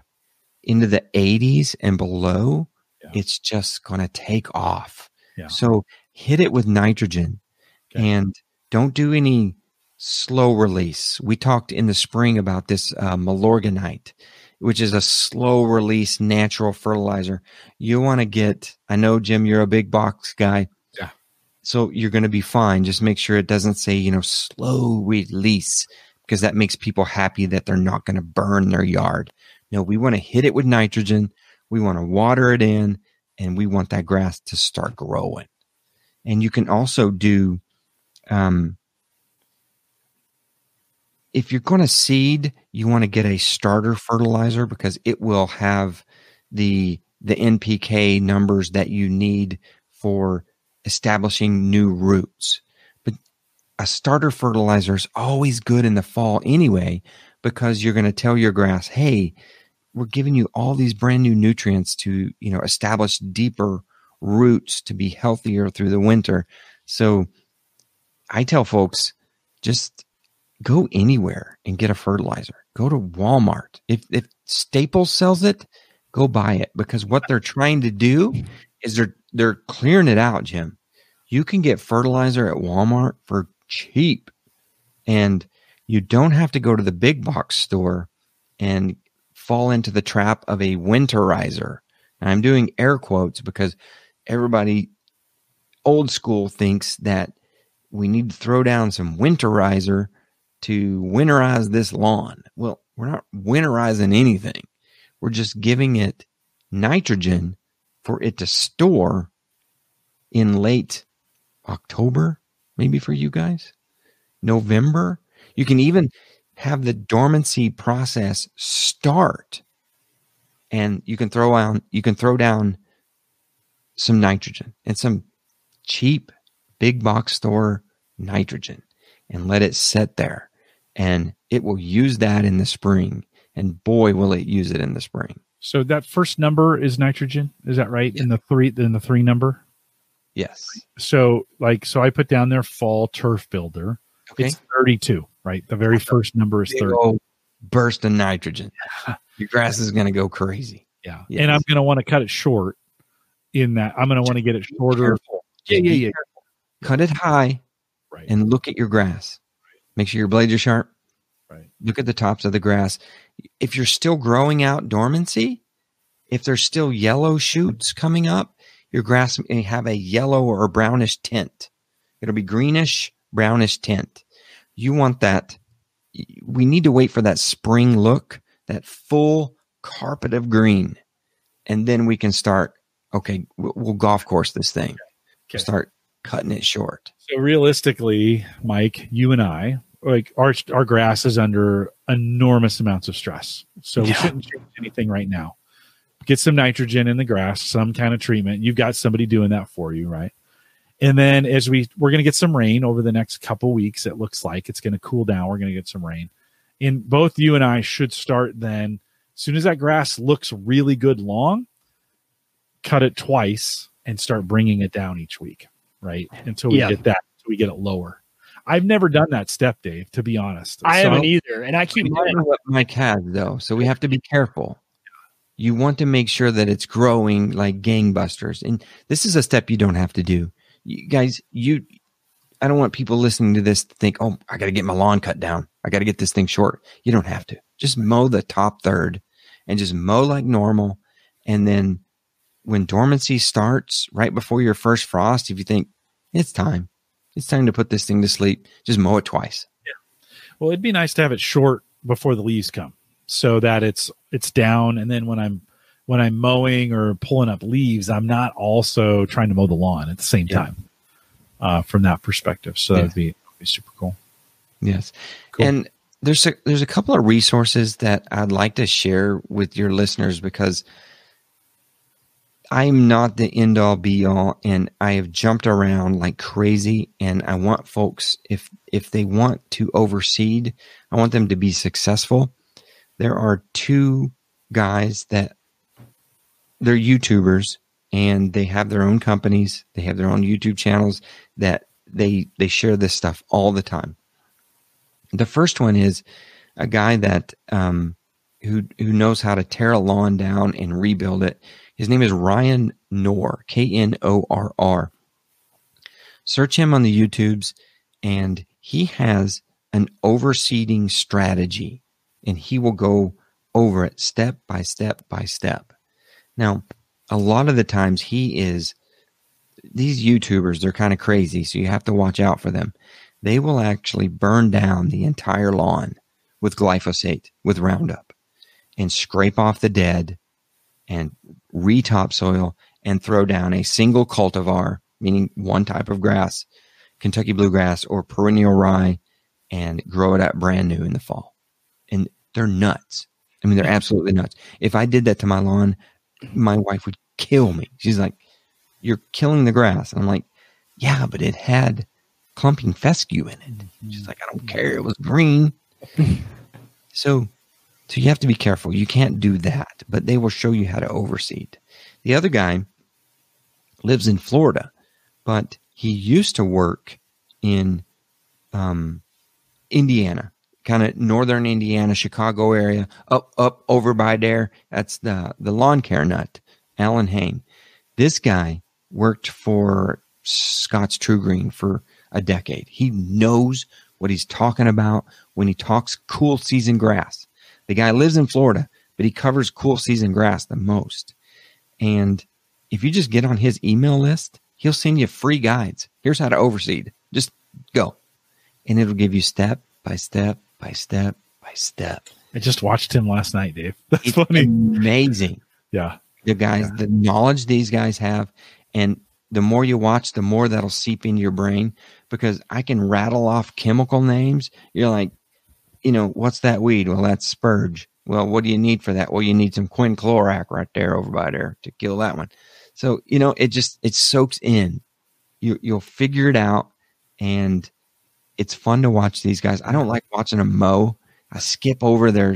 into the eighties and below, yeah. it's just going to take off. Yeah. So hit it with nitrogen okay. and don't do any slow release. We talked in the spring about this uh, Milorganite, which is a slow release natural fertilizer. You want to get, I know, Jim, you're a big box guy. So you're going to be fine. Just make sure it doesn't say, you know, slow release, because that makes people happy that they're not going to burn their yard. No, we want to hit it with nitrogen. We want to water it in, and we want that grass to start growing. And you can also do, um, if you're going to seed, you want to get a starter fertilizer, because it will have the, the N P K numbers that you need for establishing new roots. But a starter fertilizer is always good in the fall anyway, because you're going to tell your grass, hey, we're giving you all these brand new nutrients to, you know, establish deeper roots to be healthier through the winter. So I tell folks, just go anywhere and get a fertilizer. Go to Walmart. If, if Staples sells it, go buy it, because what they're trying to do is they're they're clearing it out, Jim. You can get fertilizer at Walmart for cheap, and you don't have to go to the big box store and fall into the trap of a winterizer. And I'm doing air quotes because everybody old school thinks that we need to throw down some winterizer to winterize this lawn. Well, we're not winterizing anything. We're just giving it nitrogen for it to store in late October, maybe for you guys, November. You can even have the dormancy process start, and you can throw on, you can throw down some nitrogen and some cheap big box store nitrogen and let it sit there, and it will use that in the spring. And boy, will it use it in the spring. So that first number is nitrogen. Is that right? Yeah. In the three, in the three number? Yes. So like, so I put down there fall turf builder. Okay. It's thirty-two, right? The very first number is thirty. Burst of nitrogen. Yeah. Your grass is going to go crazy. Yeah. Yes. And I'm going to want to cut it short in that. I'm going to want to get it shorter. Yeah, yeah, yeah. Cut it high right. and look at your grass. Right. Make sure your blades are sharp. Right. Look at the tops of the grass. If you're still growing out dormancy, if there's still yellow shoots coming up, your grass may have a yellow or brownish tint. It'll be greenish, brownish tint. You want that. We need to wait for that spring look, that full carpet of green. And then we can start, okay, we'll golf course this thing. Okay. Start cutting it short. So realistically, Mike, you and I like our our grass is under enormous amounts of stress, so we yeah. shouldn't change anything right now. Get some nitrogen in the grass, some kind of treatment. You've got somebody doing that for you, right? And then as we we're going to get some rain over the next couple weeks, it looks like it's going to cool down. We're going to get some rain, and both you and I should start then. As soon as that grass looks really good long, cut it twice and start bringing it down each week, right? Until we yeah. get that, until we get it lower. I've never done that step, Dave, to be honest. I so, haven't either. And I keep remember what Mike has, though. So we have to be careful. You want to make sure that it's growing like gangbusters. And this is a step you don't have to do. You guys, you, I don't want people listening to this to think, oh, I got to get my lawn cut down. I got to get this thing short. You don't have to. Just mow the top third and just mow like normal. And then when dormancy starts right before your first frost, if you think it's time, it's time to put this thing to sleep, just mow it twice. Yeah. Well, it'd be nice to have it short before the leaves come so that it's, it's down. And then when I'm, when I'm mowing or pulling up leaves, I'm not also trying to mow the lawn at the same yeah. time uh, from that perspective. So yeah. that'd be, that'd be super cool. Yes. Cool. And there's a, there's a couple of resources that I'd like to share with your listeners, because I'm not the end all be all, and I have jumped around like crazy. And I want folks, if, if they want to overseed, I want them to be successful. There are two guys that they're YouTubers, and they have their own companies. They have their own YouTube channels that they, they share this stuff all the time. The first one is a guy that um, who who knows how to tear a lawn down and rebuild it. His name is Ryan Knorr, K N O R R. Search him on the YouTubes, and he has an overseeding strategy, and he will go over it step by step by step. Now, a lot of the times he is, these YouTubers, they're kind of crazy, so you have to watch out for them. They will actually burn down the entire lawn with glyphosate, with Roundup, and scrape off the dead and re-topsoil and throw down a single cultivar, meaning one type of grass, Kentucky bluegrass or perennial rye, and grow it up brand new in the fall. And they're nuts. I mean, they're absolutely nuts. If I did that to my lawn, my wife would kill me. She's like, "You're killing the grass." And I'm like, "Yeah, but it had clumping fescue in it." She's like, "I don't care. It was green." so, so you have to be careful. You can't do that, but they will show you how to overseed. The other guy lives in Florida, but he used to work in um, Indiana, kind of northern Indiana, Chicago area, up, up over by there. That's the, the Lawn Care Nut, Alan Hain. This guy worked for Scott's True Green for a decade. He knows what he's talking about when he talks cool season grass. The guy lives in Florida, but he covers cool season grass the most. And if you just get on his email list, he'll send you free guides. Here's how to overseed. Just go. And it'll give you step by step by step by step. I just watched him last night, Dave. That's it's funny. Amazing. Yeah. The guys, yeah. the knowledge these guys have, and the more you watch, the more that'll seep into your brain, because I can rattle off chemical names. You're like, you know, what's that weed? Well, that's spurge. Well, what do you need for that? Well, you need some quinclorac right there over by there to kill that one. So, you know, it just, it soaks in. You, you'll figure it out. And it's fun to watch these guys. I don't like watching them mow. I skip over their,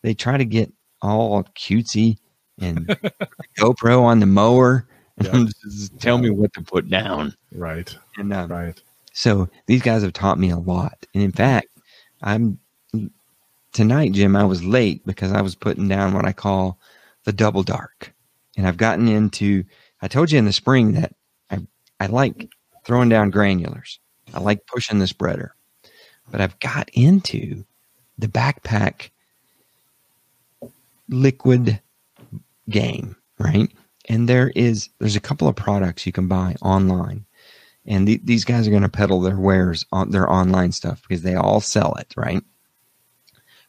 they try to get all cutesy and GoPro on the mower. Yeah. Tell me what to put down. Right. And, um, right. So these guys have taught me a lot. And in fact, I'm tonight, Jim, I was late because I was putting down what I call the double dark. And I've gotten into, I told you in the spring that I, I like throwing down granulars. I like pushing the spreader, but I've got into the backpack liquid game, right? And there is, there's a couple of products you can buy online, and th- these guys are going to peddle their wares on their online stuff because they all sell it, right?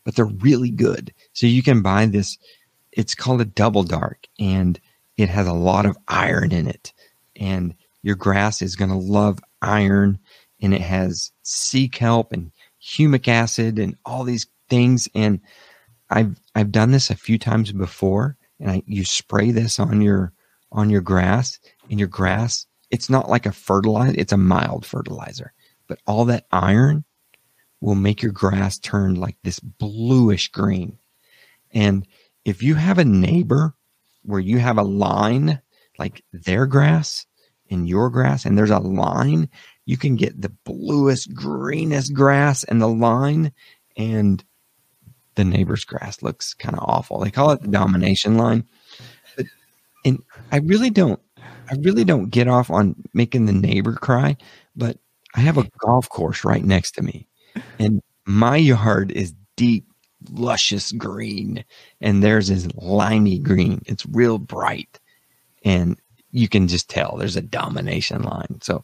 But they're really good. So you can buy this, it's called a double dark, and it has a lot of iron in it, and your grass is going to love iron, and it has sea kelp and humic acid and all these things. And I've, I've done this a few times before, and I, you spray this on your, on your grass, and your grass, it's not like a fertilizer, it's a mild fertilizer, but all that iron will make your grass turn like this bluish green. And if you have a neighbor where you have a line, like their grass and your grass, and there's a line, you can get the bluest, greenest grass and the line, and the neighbor's grass looks kind of awful. They call it the domination line. But, and I really don't, I really don't get off on making the neighbor cry, but I have a golf course right next to me, and my yard is deep, luscious green, and theirs is limey green. It's real bright, and you can just tell there's a domination line. So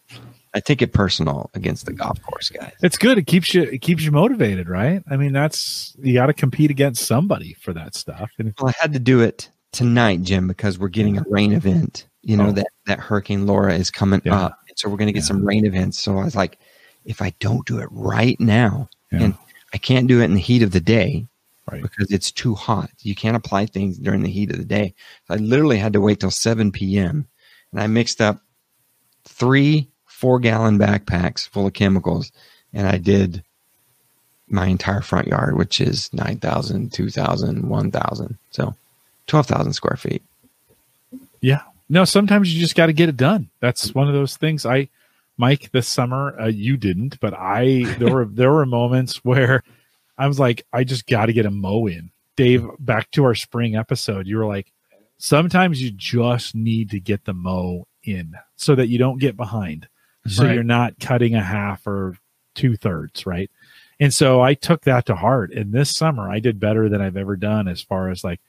I take it personal against the golf course guys. It's good. It keeps you, it keeps you motivated, right? I mean, that's, you got to compete against somebody for that stuff. And if, well, I had to do it tonight, Jim, because we're getting a rain event, you know, oh. that, that Hurricane Laura is coming yeah. up. And so we're going to get yeah. some rain events. So I was like, if I don't do it right now, yeah. and I can't do it in the heat of the day, right, because it's too hot. You can't apply things during the heat of the day. So I literally had to wait till seven P M and I mixed up three four gallon backpacks full of chemicals. And I did my entire front yard, which is nine thousand, two thousand, one thousand. So twelve thousand square feet. Yeah. No, sometimes you just got to get it done. That's one of those things. I, Mike, this summer, uh, you didn't, but I, there were, there were moments where I was like, I just got to get a mow in. Dave, back to our spring episode, you were like, sometimes you just need to get the mow in so that you don't get behind. So right. you're not cutting a half or two thirds. Right. And so I took that to heart. And this summer I did better than I've ever done as far as like,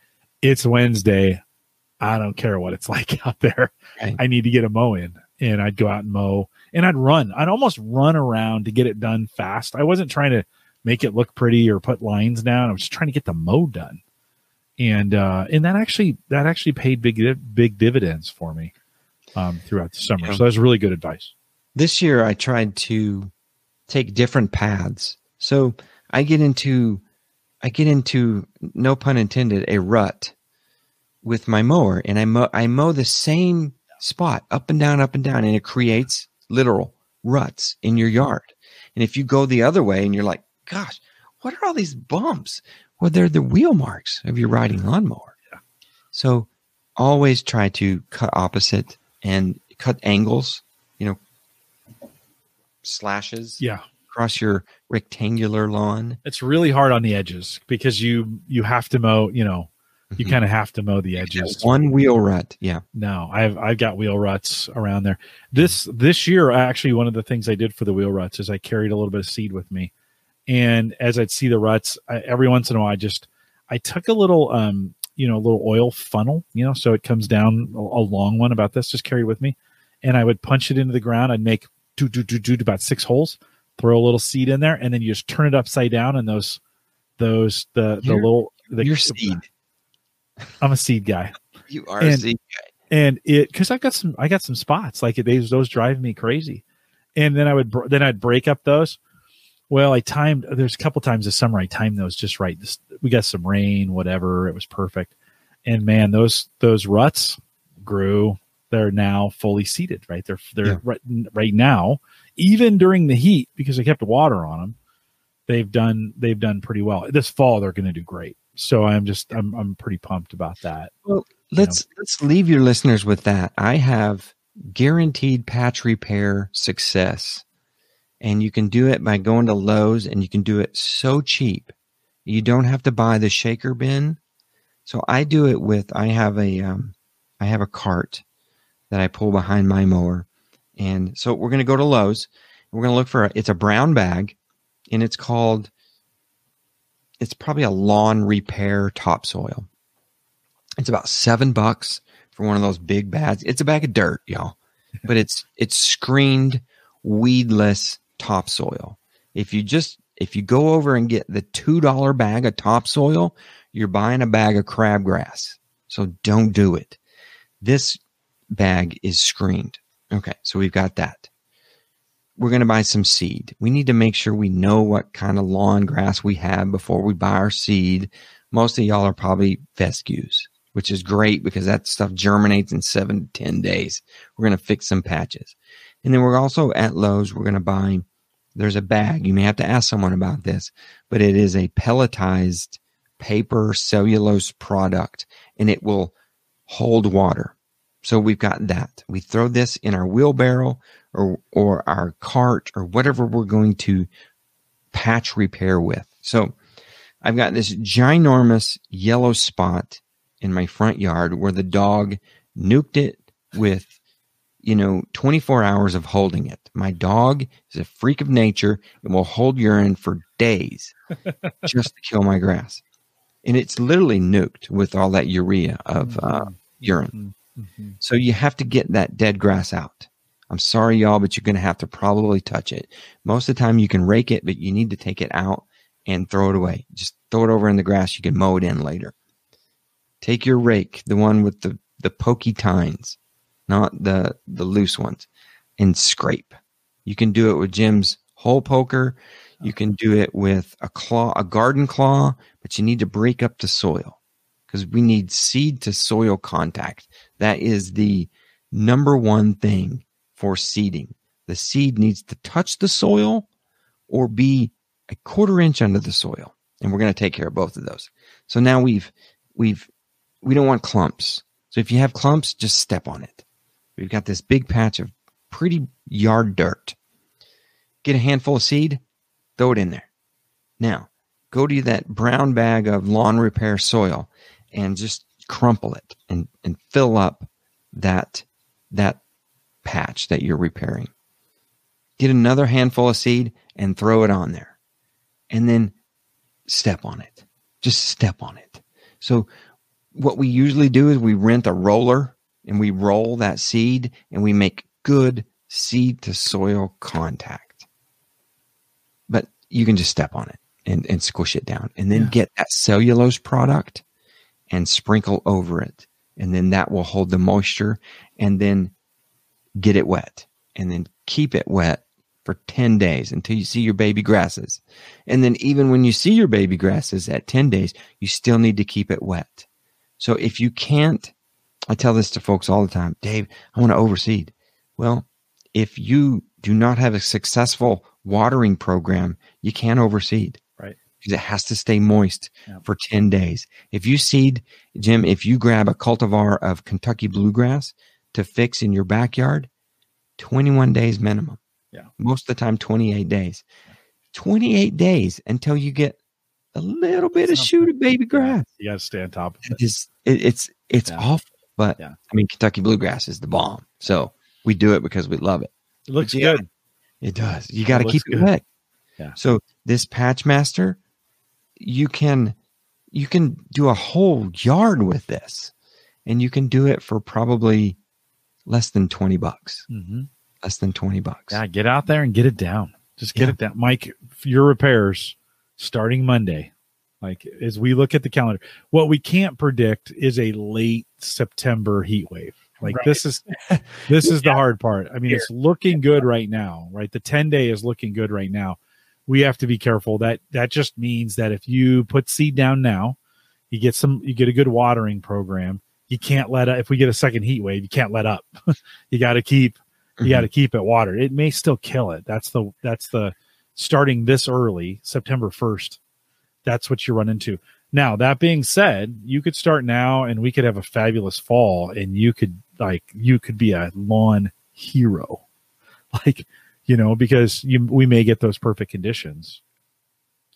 it's Wednesday. I don't care what it's like out there. Right. I need to get a mow in. And I'd go out and mow, and I'd run. I'd almost run around to get it done fast. I wasn't trying to make it look pretty or put lines down. I was just trying to get the mow done. And, uh, and that actually, that actually paid big, big dividends for me, um, throughout the summer. Yeah. So that's really good advice. This year I tried to take different paths. So I get into, I get into, no pun intended, a rut with my mower, and I mow, I mow the same spot up and down, up and down, and it creates literal ruts in your yard. And if you go the other way and you're like, gosh, what are all these bumps? Well, they're the wheel marks of your riding lawnmower. Yeah. So always try to cut opposite and cut angles, you know, slashes. Yeah. Across your rectangular lawn. It's really hard on the edges because you, you have to mow, you know, you mm-hmm. kind of have to mow the edges. One wheel rut. Yeah. No, I've, I've got wheel ruts around there. This, this year, actually, one of the things I did for the wheel ruts is I carried a little bit of seed with me. And as I'd see the ruts, I, every once in a while, I just, I took a little, um, you know, a little oil funnel, you know, so it comes down a, a long one about this, just carried with me. And I would punch it into the ground. I'd make do, do, do, do, about six holes, throw a little seed in there, and then you just turn it upside down. And those, those, the, the your, little, the your seed. I'm a seed guy. You are and, a seed guy. And it, cause I've got some, I got some spots like they, those drive me crazy. And then I would, then I'd break up those. Well, I timed, there's a couple times this summer, I timed those just right. This, we got some rain, whatever. It was perfect. And man, those, those ruts grew. They're now fully seeded, right? They're, they're yeah. right, right now, even during the heat, because I kept water on them, they've done, they've done pretty well. This fall, they're going to do great. So I'm just, I'm, I'm pretty pumped about that. Well, let's, know? let's leave your listeners with that. I have guaranteed patch repair success, and you can do it by going to Lowe's, and you can do it so cheap. You don't have to buy the shaker bin. So I do it with, I have a, um, I have a cart that I pull behind my mower. And so we're going to go to Lowe's, and we're going to look for a, it's a brown bag, and it's called, it's probably a lawn repair topsoil. It's about seven bucks for one of those big bags. It's a bag of dirt, y'all, but it's, it's screened, weedless topsoil. If you just, if you go over and get the two dollar bag of topsoil, you're buying a bag of crabgrass. So don't do it. This bag is screened. Okay. So we've got that. we're going to buy some seed. We need to make sure we know what kind of lawn grass we have before we buy our seed. Most of y'all are probably fescues, which is great because that stuff germinates in seven to ten days. We're going to fix some patches. And then we're also at Lowe's, we're going to buy, there's a bag. You may have to ask someone about this, but it is a pelletized paper cellulose product, and it will hold water. So we've got that. We throw this in our wheelbarrow or, or our cart or whatever we're going to patch repair with. So I've got this ginormous yellow spot in my front yard where the dog nuked it with, you know, twenty-four hours of holding it. My dog is a freak of nature and will hold urine for days just to kill my grass. And it's literally nuked with all that urea of uh, urine. Mm-hmm. So you have to get that dead grass out. I'm sorry, y'all, but you're going to have to probably touch it. Most of the time you can rake it, but you need to take it out and throw it away. Just throw it over in the grass. You can mow it in later. Take your rake, the one with the, the pokey tines, not the, the loose ones, and scrape. You can do it with Jim's hole poker. You can do it with a claw, a garden claw, but you need to break up the soil because we need seed to soil contact. That is the number one thing for seeding. The seed needs to touch the soil or be a quarter inch under the soil. And we're going to take care of both of those. So now we've, we've, we don't want clumps. So if you have clumps, just step on it. We've got this big patch of pretty yard dirt. Get a handful of seed, throw it in there. Now, go to that brown bag of lawn repair soil and just crumple it and, and fill up that, that patch that you're repairing. Get another handful of seed and throw it on there. And then step on it. Just step on it. So what we usually do is we rent a roller and we roll that seed and we make good seed to soil contact. But you can just step on it and, and squish it down and then yeah. get that cellulose product and sprinkle over it. And then that will hold the moisture and then get it wet and then keep it wet for ten days until you see your baby grasses. And then even when you see your baby grasses at ten days, you still need to keep it wet. So if you can't, I tell this to folks all the time, Dave, I want to overseed. Well, if you do not have a successful watering program, you can't overseed. Right. Because it has to stay moist yeah. for ten days. If you seed, Jim, if you grab a cultivar of Kentucky bluegrass to fix in your backyard, twenty-one days minimum. Yeah. Most of the time, twenty-eight days. twenty-eight days until you get a little bit That's of shoot of baby grass. You got to stay on top of it. It's, it, it's, it's yeah. awful. But yeah. I mean, Kentucky bluegrass is the bomb. So we do it because we love it. It looks yeah, good. It does. You got to keep good. it wet. Yeah. So this Patchmaster, you can, you can do a whole yard with this, and you can do it for probably less than twenty bucks. Mm-hmm. Less than twenty bucks. Yeah. Get out there and get it down. Just get yeah. it down. Mike, your repairs starting Monday. Like as we look at the calendar, what we can't predict is a late September heat wave. Like right. this is, this is yeah. the hard part. I mean, Here. it's looking good right now, right? The ten day is looking good right now. We have to be careful. That, that just means that if you put seed down now, you get some, you get a good watering program. You can't let up. If we get a second heat wave, you can't let up. You got to keep, you mm-hmm. got to keep it watered. It may still kill it. That's the, that's the starting this early, September first. That's what you run into. Now, that being said, you could start now and we could have a fabulous fall and you could like, you could be a lawn hero, like, you know, because you, we may get those perfect conditions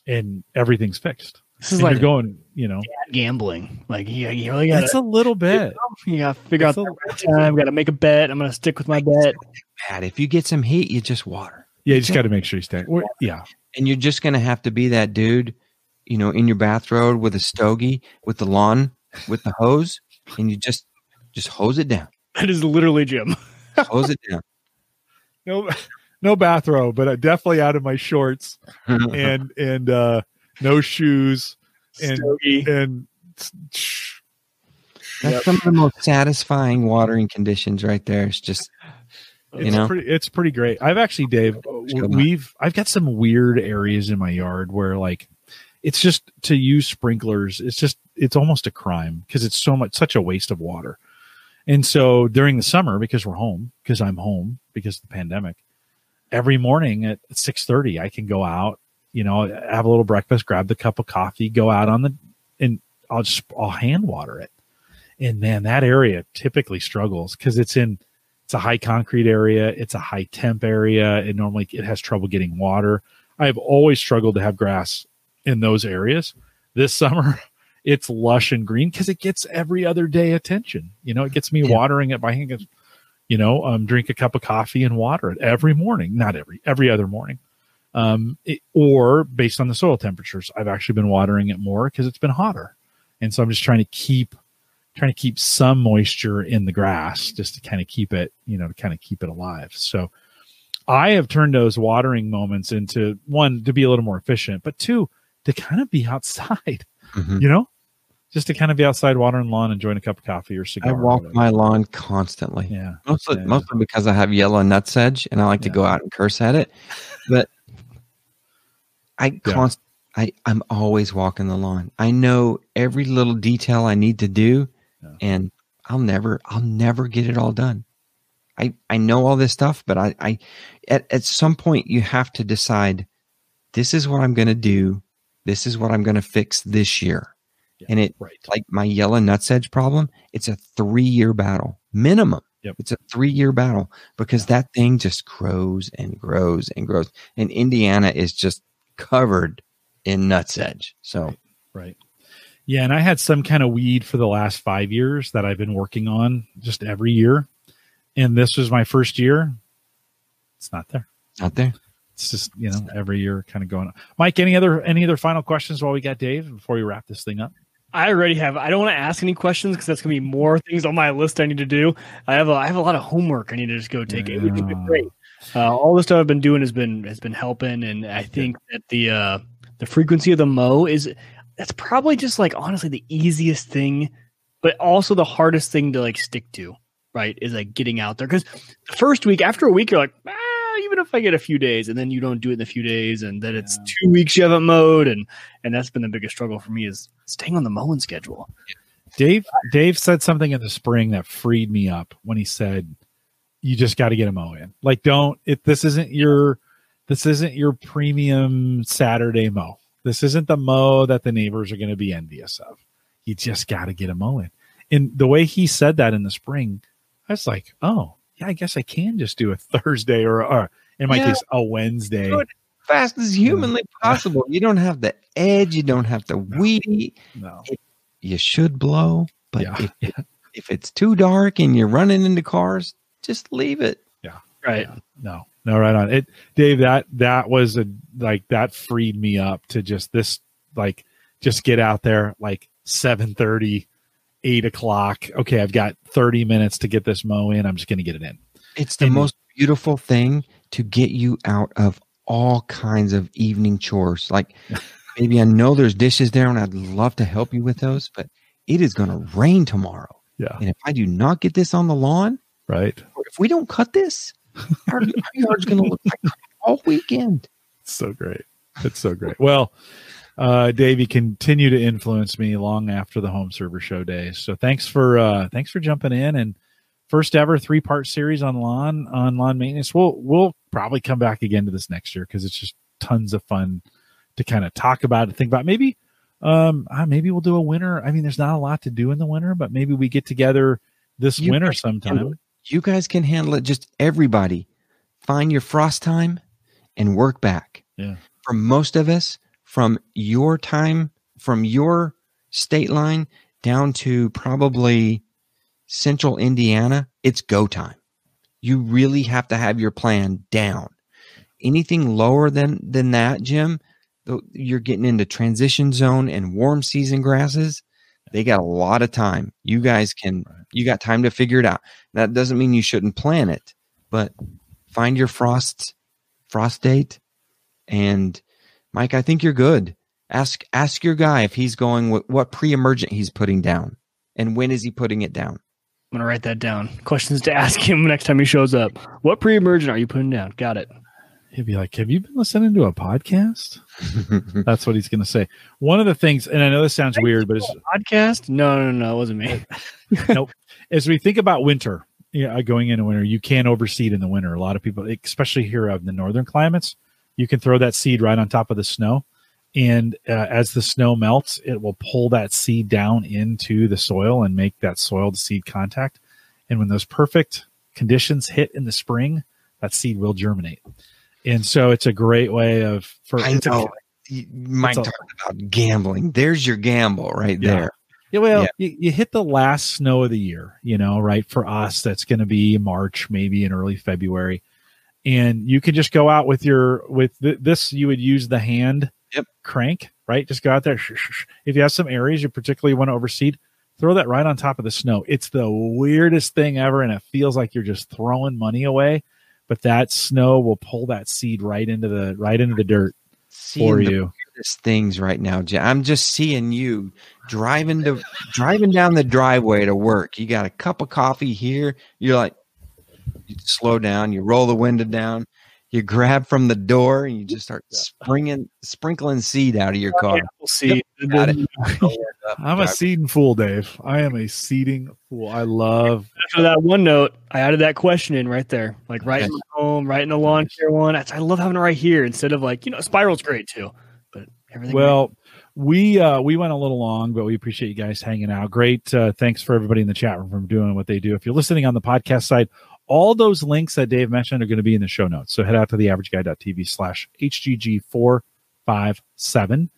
and everything's fixed. This is and like you're going, you know, gambling. Like you, you really got it's a little bit. You got to figure it's out the time. Got to make a bet. I'm going to stick with my bet. If you get some heat, you just water. Yeah, you just got to make sure you stay. Or, yeah. And you're just going to have to be that dude, you know, in your bathrobe with a stogie, with the lawn, with the hose, and you just, just hose it down. That is literally Jim. Hose it down. No, no bathrobe, but I'm definitely out of my shorts and, and, uh, no shoes and, stogie. and that's yep. some of the most satisfying watering conditions right there. It's just It's you know? pretty. It's pretty great. I've actually, Dave, we've. I've got some weird areas in my yard where, like, it's just to use sprinklers. It's just. It's almost a crime because it's so much, such a waste of water. And so during the summer, because we're home, because I'm home, because of the pandemic, every morning at six thirty, I can go out. You know, have a little breakfast, grab the cup of coffee, go out on the, and I'll just I'll hand water it. And man, that area typically struggles because it's in. It's a high concrete area. It's a high temp area. It normally it has trouble getting water. I've always struggled to have grass in those areas. This summer, it's lush and green because it gets every other day attention. You know, it gets me yeah. watering it by hand. You know, um, drink a cup of coffee and water it every morning. Not every every other morning. Um, it, or based on the soil temperatures, I've actually been watering it more because it's been hotter, and so I'm just trying to keep. Trying to keep some moisture in the grass just to kind of keep it, you know, to kind of keep it alive. So I have turned those watering moments into one, to be a little more efficient, but two, to kind of be outside, mm-hmm. you know, just to kind of be outside, watering lawn, enjoying a cup of coffee or cigar. I walk my lawn constantly. Yeah. Mostly, yeah. mostly because I have yellow nuts edge and I like yeah. to go out and curse at it, but I yeah. constantly, I, I'm always walking the lawn. I know every little detail I need to do. Yeah. And I'll never, I'll never get it all done. I, I know all this stuff, but I, I, at, at some point you have to decide, this is what I'm going to do. This is what I'm going to fix this year. Yeah, and it right. like my yellow nuts edge problem. It's a three year battle minimum. Yep. It's a three year battle because yeah. that thing just grows and grows and grows. And Indiana is just covered in nuts edge. So, right. right. Yeah, and I had some kind of weed for the last five years that I've been working on just every year. And this was my first year. It's not there. Not there. It's just, you know, every year kind of going on. Mike, any other any other final questions while we got Dave before we wrap this thing up? I already have. I don't want to ask any questions because that's going to be more things on my list I need to do. I have a, I have a lot of homework I need to just go take. Yeah. It would be great. Uh, all the stuff I've been doing has been has been helping, and I think that the uh, the frequency of the mow is. That's probably just like, honestly, the easiest thing, but also the hardest thing to like stick to, right? Is like getting out there. Cause the first week, after a week, you're like, ah, even if I get a few days, and then you don't do it in a few days. And then it's yeah. two weeks you haven't mowed. And, and that's been the biggest struggle for me is staying on the mowing schedule. Dave, Dave said something in the spring that freed me up when he said, you just got to get a mow in. Like, don't, if this isn't your, this isn't your premium Saturday mow. This isn't the mow that the neighbors are going to be envious of. You just got to get a mow in. And the way he said that in the spring, I was like, oh, yeah, I guess I can just do a Thursday or, or in my yeah, case, a Wednesday. Do it as fast as humanly possible. You don't have the edge. You don't have the weedy. No. It, you should blow. But yeah. if, it, if it's too dark and you're running into cars, just leave it. Yeah. Right. Yeah. No. No, right on it, Dave. That that was a like that freed me up to just this like just get out there like seven thirty, eight o'clock. Okay, I've got thirty minutes to get this mow in. I'm just gonna get it in. It's the and, most beautiful thing to get you out of all kinds of evening chores. Like maybe I know there's dishes there, and I'd love to help you with those, but it is gonna rain tomorrow. Yeah, and if I do not get this on the lawn, right? Or if we don't cut this. Our yard's going to look like all weekend. So great. It's so great. Well, uh, Dave, you continue to influence me long after the Home Server Show days. So thanks for, uh, thanks for jumping in, and first ever three part series on lawn, on lawn maintenance. We'll, we'll probably come back again to this next year. Cause it's just tons of fun to kind of talk about and think about. Maybe, um, uh, maybe we'll do a winter. I mean, there's not a lot to do in the winter, but maybe we get together this you winter sometime. You guys can handle it. Just everybody find your frost time and work back. Yeah. For most of us, from your time, from your state line down to probably central Indiana, it's go time. You really have to have your plan down. Anything lower than, than that, Jim, you're getting into transition zone and warm season grasses. They got a lot of time. You guys can, you got time to figure it out. That doesn't mean you shouldn't plan it, but find your frost, frost date. And Mike, I think you're good. Ask, ask your guy if he's going with what pre-emergent he's putting down and when is he putting it down? I'm going to write that down. Questions to ask him next time he shows up. What pre-emergent are you putting down? Got it. He'd be like, have you been listening to a podcast? That's what he's going to say. One of the things, and I know this sounds weird, but it's a podcast. No, no, no, it wasn't me. Nope. As we think about winter, yeah, going into winter, you can overseed in the winter. A lot of people, especially here in the northern climates, you can throw that seed right on top of the snow. And uh, as the snow melts, it will pull that seed down into the soil and make that soil to seed contact. And when those perfect conditions hit in the spring, that seed will germinate. And so it's a great way of. For, I know. A, Mike talked about gambling. There's your gamble right yeah. there. Yeah. Well, yeah. You, you hit the last snow of the year, you know, right? For us, that's going to be March, maybe in early February. And you can just go out with your, with th this, you would use the hand yep. crank, right? Just go out there. If you have some areas you particularly want to overseed, throw that right on top of the snow. It's the weirdest thing ever. And it feels like you're just throwing money away. But that snow will pull that seed right into the right into the dirt seeing for the you. Things right now, I'm just seeing you driving to driving down the driveway to work. You got a cup of coffee here. You're like, you slow down. You roll the window down. You grab from the door and you just start springing, sprinkling seed out of your car. Apple seed. Yep, then, I'm a seeding fool, Dave. I am a seeding fool. I love. After that OneNote, I added that question in right there, like right okay. in the home, right in the lawn care one. I love having it right here instead of like, you know, spiral's great too, but everything. Well, great. we uh, we went a little long, but we appreciate you guys hanging out. Great. Uh, thanks for everybody in the chat room for doing what they do. If you're listening on the podcast side, all those links that Dave mentioned are going to be in the show notes. So head out to the average guy dot T V slash H G G four five seven,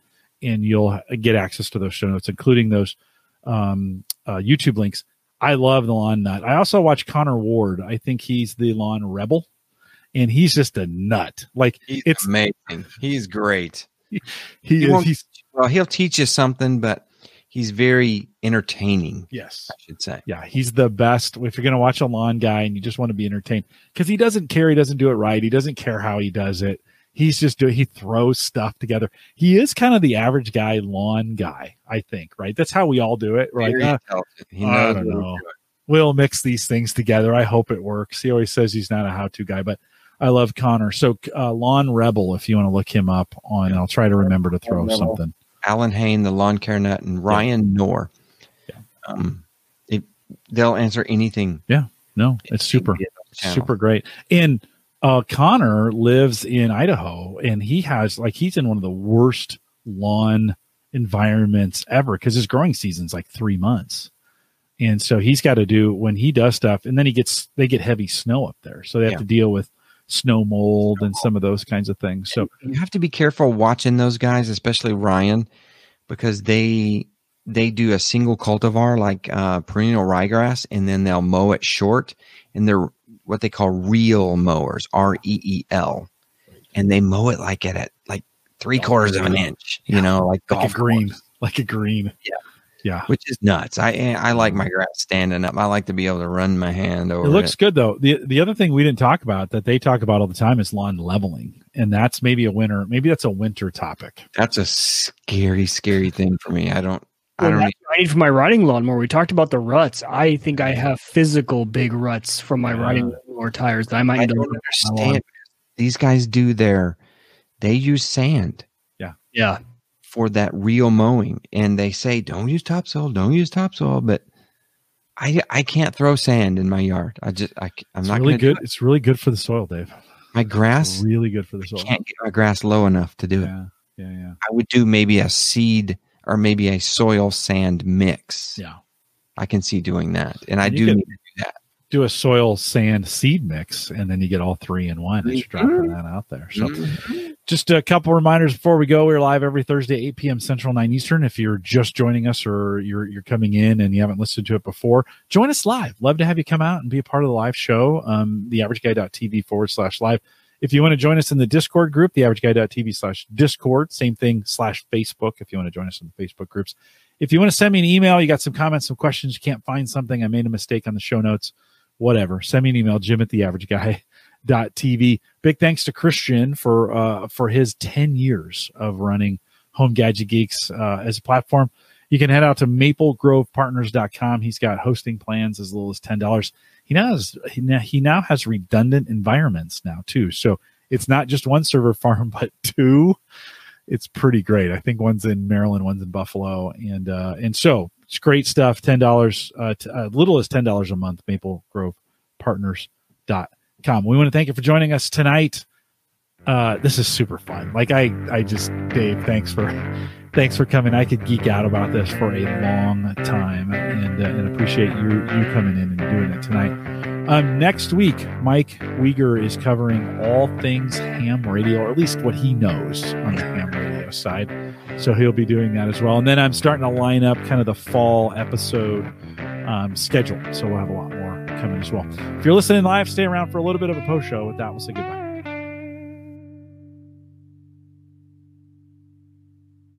and you'll get access to those show notes, including those um, uh, YouTube links. I love the Lawn Nut. I also watch Connor Ward. I think he's the Lawn Rebel, and he's just a nut. Like he's it's amazing. He's great. He, he, he is. He's, well, he'll teach you something, but he's very entertaining. Yes. I should say. Yeah. He's the best. If you're going to watch a lawn guy and you just want to be entertained because he doesn't care. He doesn't do it right. He doesn't care how he does it. He's just doing, he throws stuff together. He is kind of the average guy lawn guy, I think. Right. That's how we all do it. Right. Like, uh, he knows I don't know. We'll mix these things together. I hope it works. He always says he's not a how-to guy, but I love Connor. So uh, Lawn Rebel, if you want to look him up on, I'll try to remember to throw something. Alan Hain, the Lawn Care Nut, and Ryan yeah. Knorr. Yeah. Um, it, they'll answer anything. Yeah. No, it's super, super great. And uh, Connor lives in Idaho, and he has, like, he's in one of the worst lawn environments ever because his growing season's like three months. And so he's got to do, when he does stuff, and then he gets, they get heavy snow up there. So they have yeah. to deal with snow mold and some of those kinds of things. So you have to be careful watching those guys, especially Ryan, because they they do a single cultivar like uh, perennial ryegrass, and then they'll mow it short, and they're what they call reel mowers, R E E L, and they mow it like at it like three quarters of an inch, you yeah. know, like, like a green, course. like a green, yeah. Yeah, which is nuts. I I like my grass standing up. I like to be able to run my hand over it. It looks good though. The the other thing we didn't talk about that they talk about all the time is lawn leveling, and that's maybe a winter. Maybe that's a winter topic. That's a scary, scary thing for me. I don't. Well, I don't. Need I need for my riding lawnmower. We talked about the ruts. I think I have physical big ruts from my yeah. riding lawnmower tires that I might. I don't understand. These guys do their. They use sand. Yeah. Yeah. For that real mowing, and they say don't use topsoil, don't use topsoil, but I I can't throw sand in my yard. I just I I'm it's not really good. It. It's really good for the soil, Dave. My grass it's really good for the soil. I can't get my grass low enough to do yeah, it. Yeah, yeah. I would do maybe a seed or maybe a soil sand mix. Yeah, I can see doing that, and, and I do need to do that. Do a soil sand seed mix, and then you get all three in one. Just mm-hmm. dropping that out there. So. Mm-hmm. Just a couple reminders before we go. We're live every Thursday, eight P M Central, nine Eastern. If you're just joining us or you're you're coming in and you haven't listened to it before, join us live. Love to have you come out and be a part of the live show, um, the average guy dot T V forward slash live. If you want to join us in the Discord group, the average guy dot T V slash Discord. Same thing, slash Facebook if you want to join us in the Facebook groups. If you want to send me an email, you got some comments, some questions, you can't find something, I made a mistake on the show notes, whatever. Send me an email, jim at the average guy dot T V. Big thanks to Christian for uh for his ten years of running Home Gadget Geeks uh as a platform. You can head out to maple grove partners dot com. He's got hosting plans as little as ten dollars. He now has, he now has redundant environments now too. So it's not just one server farm, but two. It's pretty great. I think one's in Maryland, one's in Buffalo. And, uh, and so it's great stuff. ten dollars, uh, t- uh, little as ten dollars a month, maple grove partners dot com. We want to thank you for joining us tonight. Uh, this is super fun. Like I, I just, Dave, thanks for, thanks for coming. I could geek out about this for a long time, and, uh, and appreciate you, you coming in and doing it tonight. Um, next week, Mike Weger is covering all things ham radio, or at least what he knows on the ham radio side. So he'll be doing that as well. And then I'm starting to line up kind of the fall episode, um, schedule. So we'll have a lot more coming as well. If you're listening live, stay around for a little bit of a post show. With that, we'll say goodbye.